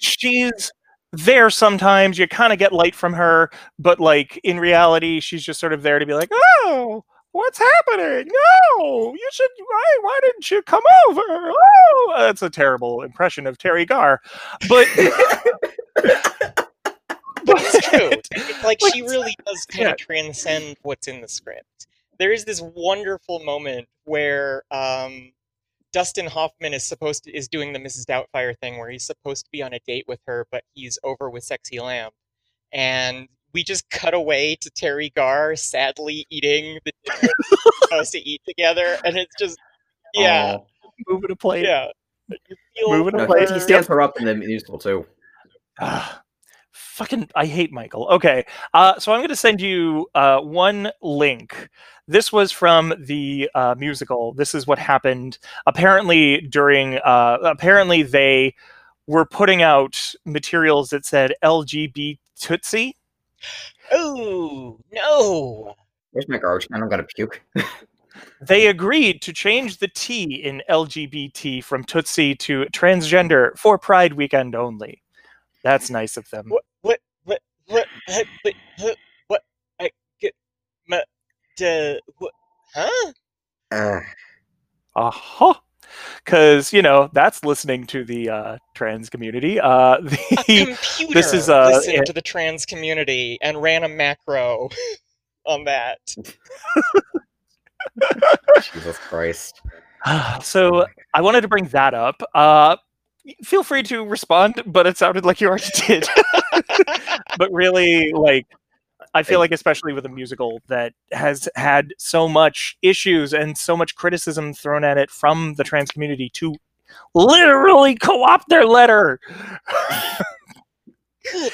she's there sometimes. You kind of get light from her, but like in reality, she's just sort of there to be like, oh, what's happening? No, you should. Why? Why didn't you come over? Oh, that's a terrible impression of Teri Garr, but, but it's true. It's like she really does kind yeah. of transcend what's in the script. There is this wonderful moment where um, Dustin Hoffman is supposed to, is doing the Missus Doubtfire thing, where he's supposed to be on a date with her, but he's over with Sexy Lamb, and we just cut away to Teri Garr sadly eating the dinner we're supposed to eat together, and it's just, yeah. Oh. Moving a plate. Yeah. You feel Moving a no, plate. He stands her up in the musical, too. Uh, fucking, I hate Michael. Okay, uh, so I'm going to send you uh, one link. This was from the uh, musical. This is what happened. Apparently, during, uh, apparently they were putting out materials that said L G B Tootsie. Oh, no. Where's my garbage can? I'm going to puke. They agreed to change the T in L G B T from Tootsie to transgender for Pride Weekend only. That's nice of them. What? What? What? What? What? What? I get my, uh, what? Huh? Uh huh. Because, you know, that's listening to the uh, trans community. Uh, the, a computer this is, uh, listened it, to the trans community and ran a macro on that. Jesus Christ. So I wanted to bring that up. Uh, feel free to respond, but it sounded like you already did. But really, like, I feel like especially with a musical that has had so much issues and so much criticism thrown at it from the trans community to literally co-opt their letter. Good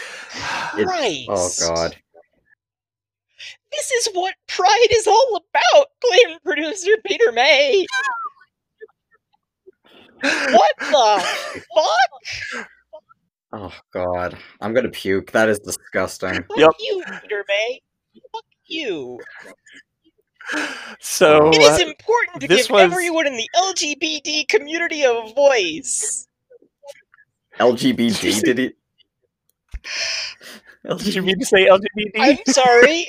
Christ. Oh, God. This is what Pride is all about, Glenn producer Peter May. What the fuck? Oh, God. I'm gonna puke. That is disgusting. Fuck yep. you, Peter May. Fuck you. So, it is important uh, to give was... everyone in the L G B T community a voice. L G B T? Did it? Did you mean to say L G B T? I'm sorry.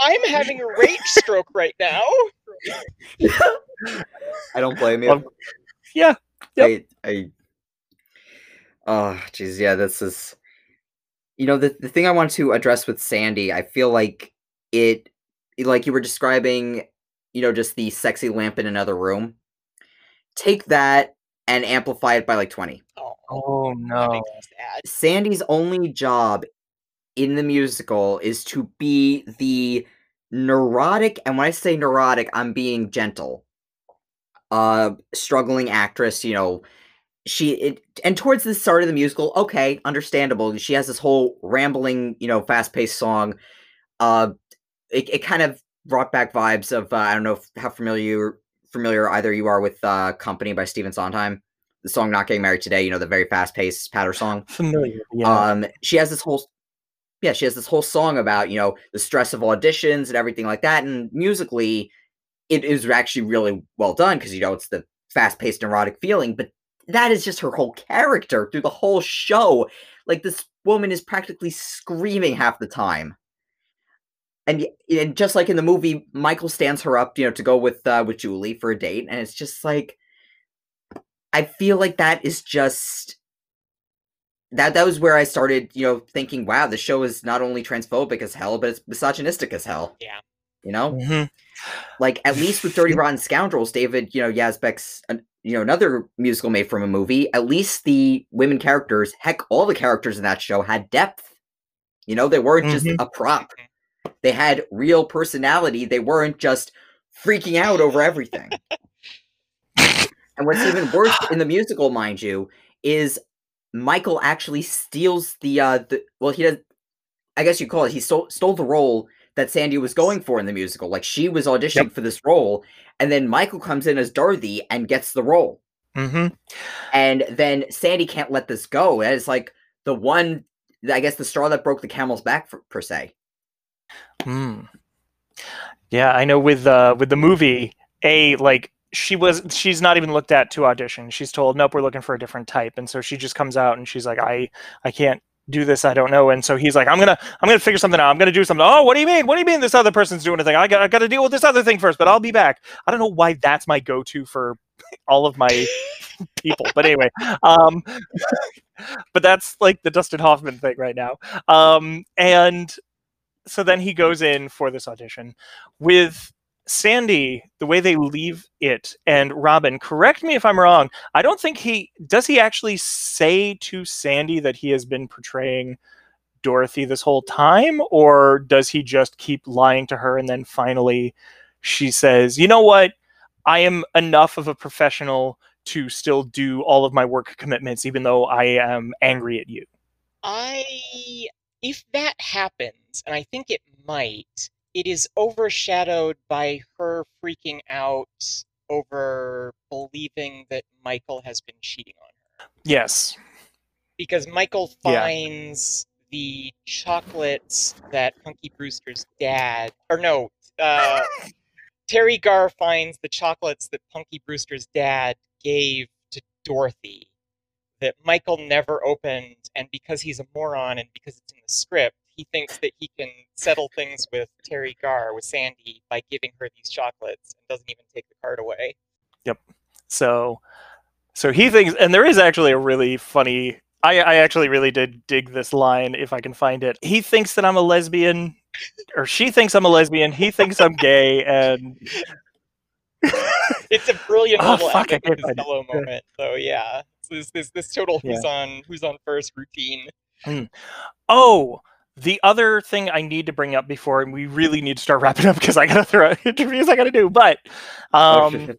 I'm having a rage stroke right now. I don't blame you. Um, yeah. Yep. I, I. Oh, geez. Yeah, this is. You know, the, the thing I want to address with Sandy, I feel like it. Like you were describing, you know, just the sexy lamp in another room. Take that and amplify it by like twenty. Oh, oh no. Sandy's only job in the musical is to be the neurotic, and when I say neurotic, I'm being gentle, uh, struggling actress, you know, she, it, and towards the start of the musical, okay, understandable, she has this whole rambling, you know, fast-paced song, uh, it, it kind of brought back vibes of, uh, I don't know if, how familiar, familiar either you are with, uh, Company by Stephen Sondheim. The song Not Getting Married Today, you know, the very fast-paced patter song. Familiar, yeah. Um, she has this whole... Yeah, she has this whole song about, you know, the stress of auditions and everything like that. And musically, it is actually really well done because, you know, it's the fast-paced, neurotic feeling. But that is just her whole character through the whole show. Like, this woman is practically screaming half the time. And, and just like in the movie, Michael stands her up, you know, to go with uh, with Julie for a date. And it's just like, I feel like that is just... That that was where I started, you know, thinking, wow, the show is not only transphobic as hell, but it's misogynistic as hell. Yeah. You know? Mm-hmm. Like, at least with Dirty Rotten Scoundrels, David, you know, Yazbek's, uh, you know, another musical made from a movie, at least the women characters, heck, all the characters in that show had depth. You know, they weren't mm-hmm. just a prop. They had real personality. They weren't just freaking out over everything. And what's even worse in the musical, mind you, is... Michael actually steals the, uh, the, well, he does, I guess you call it, he stole, stole the role that Sandy was going for in the musical. Like, she was auditioning yep. for this role, and then Michael comes in as Dorothy and gets the role. Mm-hmm. And then Sandy can't let this go. And it's like the one, I guess the straw that broke the camel's back, for, per se. Mm. Yeah, I know with, uh, with the movie, A, like, She was. She's not even looked at to audition. She's told, nope, we're looking for a different type. And so she just comes out and she's like, I, I can't do this. I don't know. And so he's like, I'm gonna, I'm gonna figure something out. I'm gonna do something. Oh, what do you mean? What do you mean? This other person's doing a thing. I got, I got to deal with this other thing first. But I'll be back. I don't know why that's my go-to for all of my people. But anyway, um, but that's like the Dustin Hoffman thing right now. Um, and so then he goes in for this audition with Sandy, the way they leave it, and Robin, correct me if I'm wrong, I don't think he, does he actually say to Sandy that he has been portraying Dorothy this whole time, or does he just keep lying to her and then finally she says, you know what, I am enough of a professional to still do all of my work commitments even though I am angry at you? I, if that happens, and I think it might, it is overshadowed by her freaking out over believing that Michael has been cheating on her. Yes. Because Michael finds yeah. the chocolates that Punky Brewster's dad... Or no, uh, Teri Garr finds the chocolates that Punky Brewster's dad gave to Dorothy that Michael never opened, and because he's a moron and because it's in the script, he thinks that he can settle things with Teri Garr, with Sandy, by giving her these chocolates and doesn't even take the card away. Yep. So so he thinks, and there is actually a really funny, I, I actually really did dig this line, if I can find it. He thinks that I'm a lesbian, or she thinks I'm a lesbian, he thinks I'm gay, and It's a brilliant oh, little fuck, epic Costello moment. So yeah, this this this total yeah. who's on who's on first routine. Mm. Oh, the other thing I need to bring up before, and we really need to start wrapping up because I gotta throw out interviews I gotta do. But um,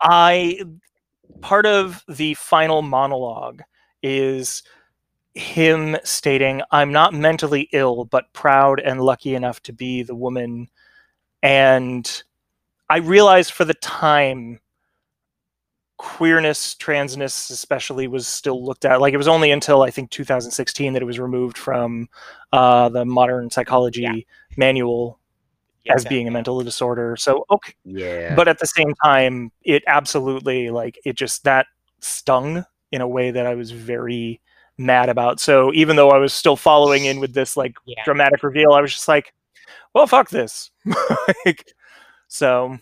I part of the final monologue is him stating, "I'm not mentally ill, but proud and lucky enough to be the woman." And I realized for the time, queerness, transness especially, was still looked at. Like, it was only until I think two thousand sixteen that it was removed from uh, the modern psychology yeah. manual yeah, as being a mental disorder. So, okay. Yeah. But at the same time, it absolutely, like, it just, that stung in a way that I was very mad about. So even though I was still following in with this, like, yeah. dramatic reveal, I was just like, well, fuck this. Like, so,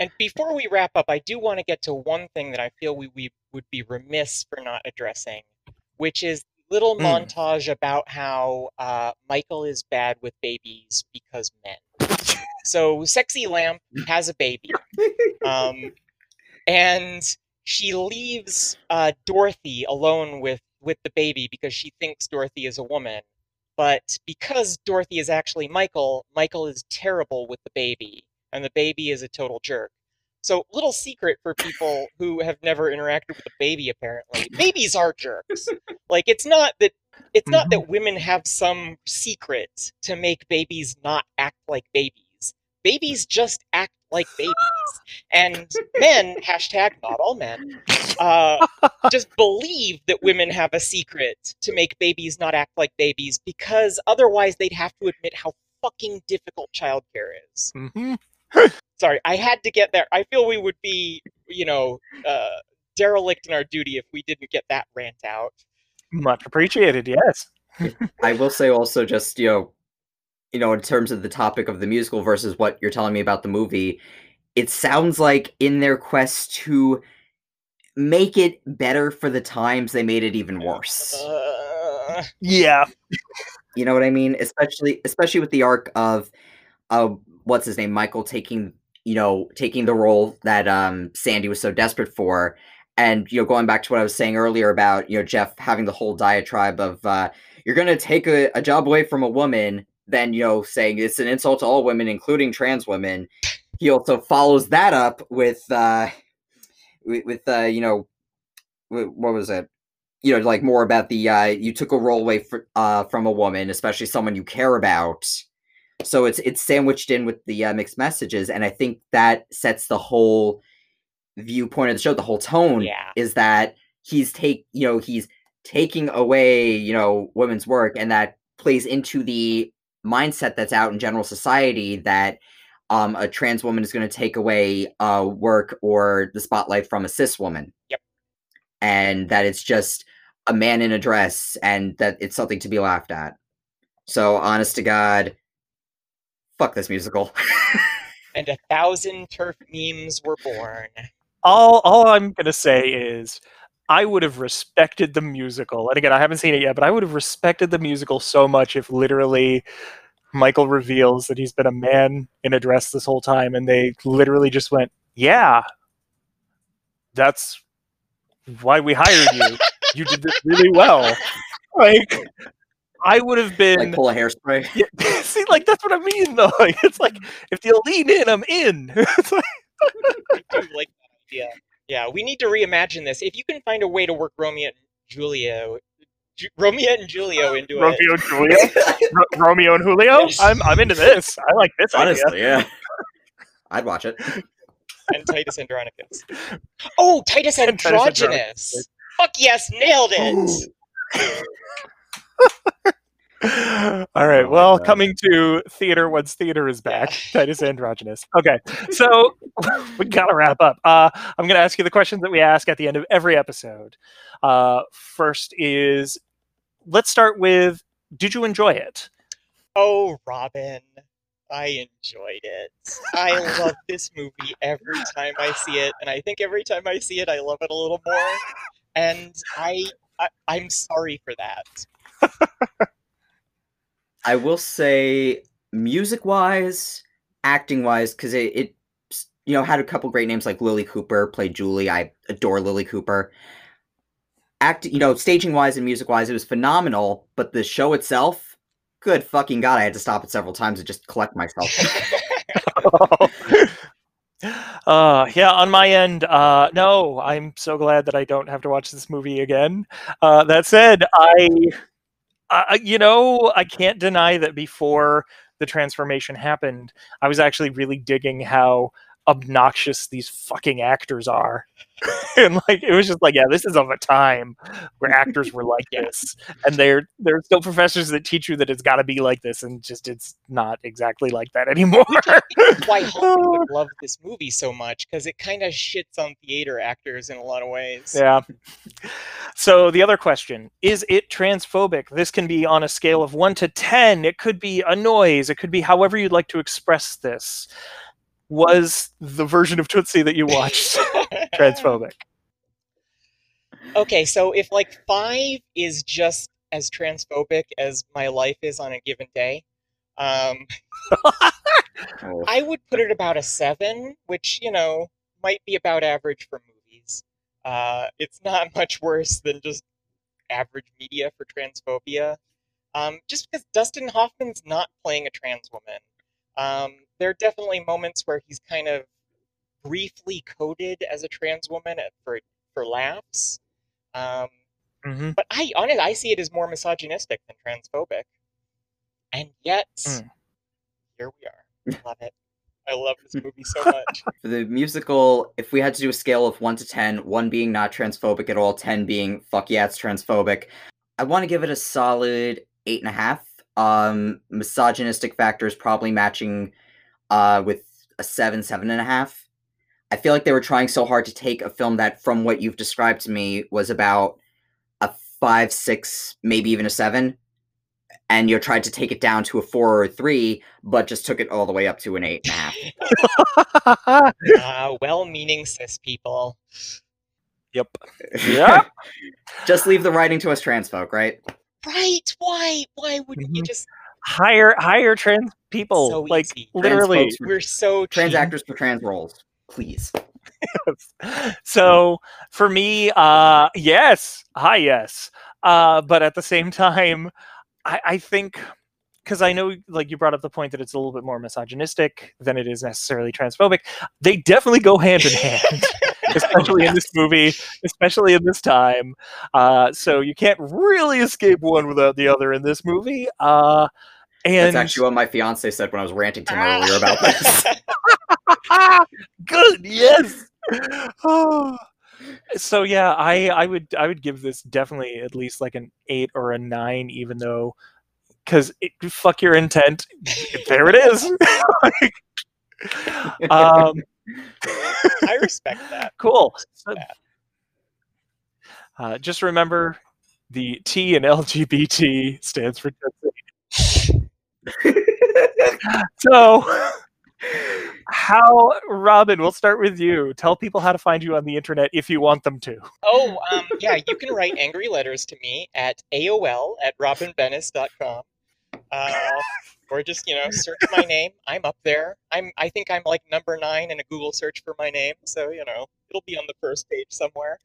and before we wrap up, I do want to get to one thing that I feel we, we would be remiss for not addressing, which is little mm. montage about how uh, Michael is bad with babies because men. So Sexy Lamp has a baby, um, and she leaves uh, Dorothy alone with with the baby because she thinks Dorothy is a woman. But because Dorothy is actually Michael, Michael is terrible with the baby, and the baby is a total jerk. So, little secret for people who have never interacted with a baby, apparently. Babies are jerks. Like, it's not that it's not that women have some secret to make babies not act like babies. Babies just act like babies. And men, hashtag not all men, uh, just believe that women have a secret to make babies not act like babies, because otherwise they'd have to admit how fucking difficult childcare is. Mm-hmm. Sorry, I had to get there. I feel we would be, you know, uh, derelict in our duty if we didn't get that rant out. Much appreciated, yes. I will say also, just, you know, you know, in terms of the topic of the musical versus what you're telling me about the movie, it sounds like in their quest to make it better for the times, they made it even worse. Uh... Yeah. You know what I mean? Especially, especially with the arc of, uh, what's his name, Michael taking, you know, taking the role that um, Sandy was so desperate for, and, you know, going back to what I was saying earlier about, you know, Jeff having the whole diatribe of, uh, you're going to take a, a job away from a woman, then, you know, saying it's an insult to all women, including trans women. He also follows that up with, uh, with, uh, you know, what was it? You know, like, more about the, uh, you took a role away for, uh, from a woman, especially someone you care about. So it's, it's sandwiched in with the uh, mixed messages. And I think that sets the whole viewpoint of the show. The whole tone yeah. is that he's take, you know, he's taking away, you know, women's work. And that plays into the mindset that's out in general society that, um, a trans woman is going to take away, uh, work or the spotlight from a cis woman. Yep. And that it's just a man in a dress, and that it's something to be laughed at. So, honest to God, fuck this musical. And a thousand turf memes were born. All, all I'm going to say is, I would have respected the musical. And again, I haven't seen it yet, but I would have respected the musical so much if literally Michael reveals that he's been a man in a dress this whole time, and they literally just went, yeah, that's why we hired you. You did this really well. Like, I would have been like, pull a Hairspray. Yeah, see, like, that's what I mean, though. Like, it's like, if you lean in, I'm in. It's like, I do like that idea. Yeah, we need to reimagine this. If you can find a way to work Romeo and Juliet, Ju Romeo and Julio into Romeo it. And Juliet? R Romeo and Julio. I'm I'm into this. I like this. Honestly, idea. Yeah, I'd watch it. And Titus Andronicus. Oh, Titus Andronicus. Andronicus. Fuck yes, nailed it. All right, oh, well, coming to theater once theater is back, yeah. Titus Andronicus. Okay, so we gotta wrap up. Uh, I'm gonna ask you the questions that we ask at the end of every episode. Uh, first is, let's start with, did you enjoy it? Oh, Robin. I enjoyed it. I love this movie every time I see it, and I think every time I see it, I love it a little more. And I, I I'm sorry for that. I will say, music-wise, acting-wise, because it, it, you know, had a couple great names like Lilli Cooper, played Julie. I adore Lilli Cooper. Act, you know, staging-wise and music-wise, it was phenomenal, but the show itself, good fucking God, I had to stop it several times and just collect myself. uh, yeah, on my end, uh, no, I'm so glad that I don't have to watch this movie again. Uh, that said, I, I, you know, I can't deny that before the transformation happened, I was actually really digging how obnoxious these fucking actors are. And like, it was just like, yeah, this is of a time where actors were like this, and they're they're still professors that teach you that it's got to be like this, and just it's not exactly like that anymore. Why Hollywood loved this movie so much, because it kind of shits on theater actors in a lot of ways. Yeah. So the other question is, it transphobic? This can be on a scale of one to ten. It could be a noise. It could be however you'd like to express this. Was the version of Tootsie that you watched transphobic? Okay, so if like five is just as transphobic as my life is on a given day, um, oh. I would put it about a seven, which, you know, might be about average for movies. Uh, it's not much worse than just average media for transphobia. Um, just because Dustin Hoffman's not playing a trans woman. Um, There are definitely moments where he's kind of briefly coded as a trans woman for for laughs, um, mm-hmm. but I honestly I see it as more misogynistic than transphobic, and yet mm. here we are. Love it. I love this movie so much. For the musical, if we had to do a scale of one to ten, one being not transphobic at all, ten being fuck yeah it's transphobic, I want to give it a solid eight and a half. Um, misogynistic factors probably matching. Uh, with a seven, seven and a half. I feel like they were trying so hard to take a film that, from what you've described to me, was about a five, six, maybe even a seven, and you tried to take it down to a four or a three, but just took it all the way up to an eight and a half. uh, well-meaning cis people. Yep. Yep. Just leave the writing to us trans folk, right? Right. Why? Why would mm-hmm. you just... Hire hire trans people, so like easy. Literally, for, we're so trans cheap. Actors for trans roles, please. Yes. So for me, uh, yes, hi, yes, uh, but at the same time, I, I think because I know, like you brought up the point that it's a little bit more misogynistic than it is necessarily transphobic. They definitely go hand in hand. Especially in this movie, especially in this time. Uh, so you can't really escape one without the other in this movie. Uh, and that's actually what my fiance said when I was ranting to him earlier about this. Good, yes. Oh. So yeah, I, I would I would give this definitely at least like an eight or a nine, even though because fuck your intent, there it is. Like, um. I respect that. Cool. Respect that. Uh, just remember, the T in L G B T stands for Tootsie. So, how, Robin, we'll start with you. Tell people how to find you on the internet if you want them to. Oh, um, yeah, you can write angry letters to me at A O L at robin bennis dot com. Uh, or just, you know, search my name. I'm up there. I'm, I think I'm like number nine in a Google search for my name. So, you know, it'll be on the first page somewhere.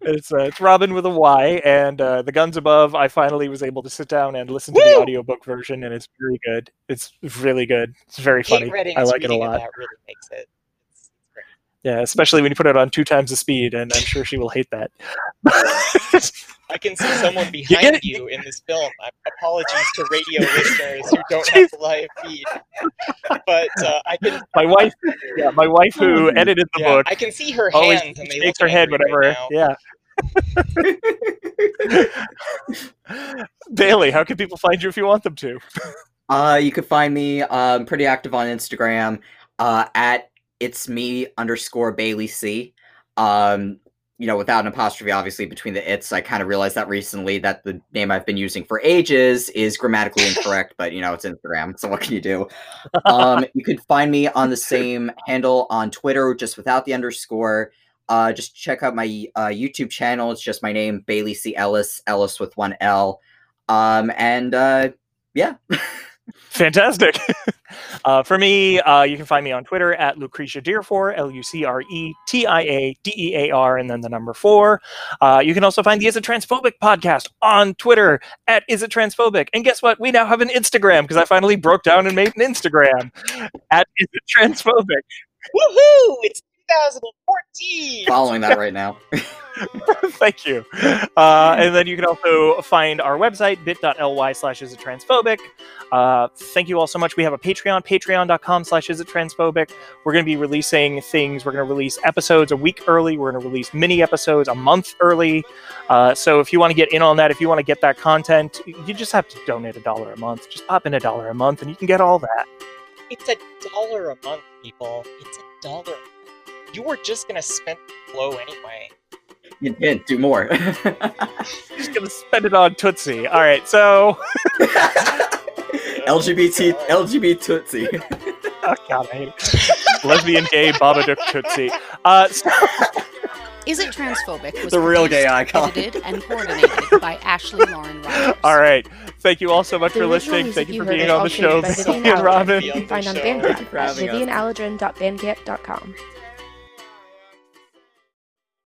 It's, uh, it's Robin with a Y, and uh, The Guns Above, I finally was able to sit down and listen Woo! To the audiobook version, and it's very good. It's really good. It's very funny. I like it a lot. That really makes it. It's great. Yeah, especially when you put it on two times the speed, and I'm sure she will hate that. I can see someone behind you, you in this film. Apologies to radio listeners who don't have the live feed, but uh, I can. My wife, yeah, my wife who edited the yeah, book. I can see her hands, and they shakes her head whenever. Right yeah. Bailey, how can people find you if you want them to? Uh, you can find me. I'm um, pretty active on Instagram uh, at it's me underscore Bailey C. Um, you know, without an apostrophe, obviously, between the it's, I kind of realized that recently that the name I've been using for ages is grammatically incorrect, but, you know, it's Instagram, so what can you do? Um, you can find me on the same handle on Twitter, just without the underscore. Uh, just check out my uh, YouTube channel. It's just my name, Bailey C. Ellis, Ellis with one L. Um, and, uh, yeah. Fantastic. Uh, for me, uh, you can find me on Twitter at Lucretia Dearfour, L U C R E T I A D E A R, and then the number four. Uh, you can also find the Is It Transphobic podcast on Twitter at Is It Transphobic. And guess what? We now have an Instagram, because I finally broke down and made an Instagram at Is It Transphobic. Woohoo! It's two thousand fourteen. Following that right now. Thank you. Uh, and then you can also find our website, bit.ly slash is it transphobic. Uh, thank you all so much. We have a Patreon, patreon.com slash is it transphobic. We're going to be releasing things. We're going to release episodes a week early. We're going to release mini episodes a month early. Uh, so if you want to get in on that, if you want to get that content, you just have to donate a dollar a month. Just pop in a dollar a month and you can get all that. It's a dollar a month, people. It's a dollar. You were just going to spend the flow anyway. You did. Do more. Just going to spend it on Tootsie. All right, so... L G B T, L G B Tootsie. Oh, God, I hate it. Lesbian, gay, Babadook Tootsie. Uh, so... Is It Transphobic was the real gay icon, edited and coordinated by Ashley Lauren Rogers. All right. Thank you all so much the for listening. Thank you for being on the show, Vivian and Robin. You can find on Bandcamp at vivian aladrin dot bandcamp dot com.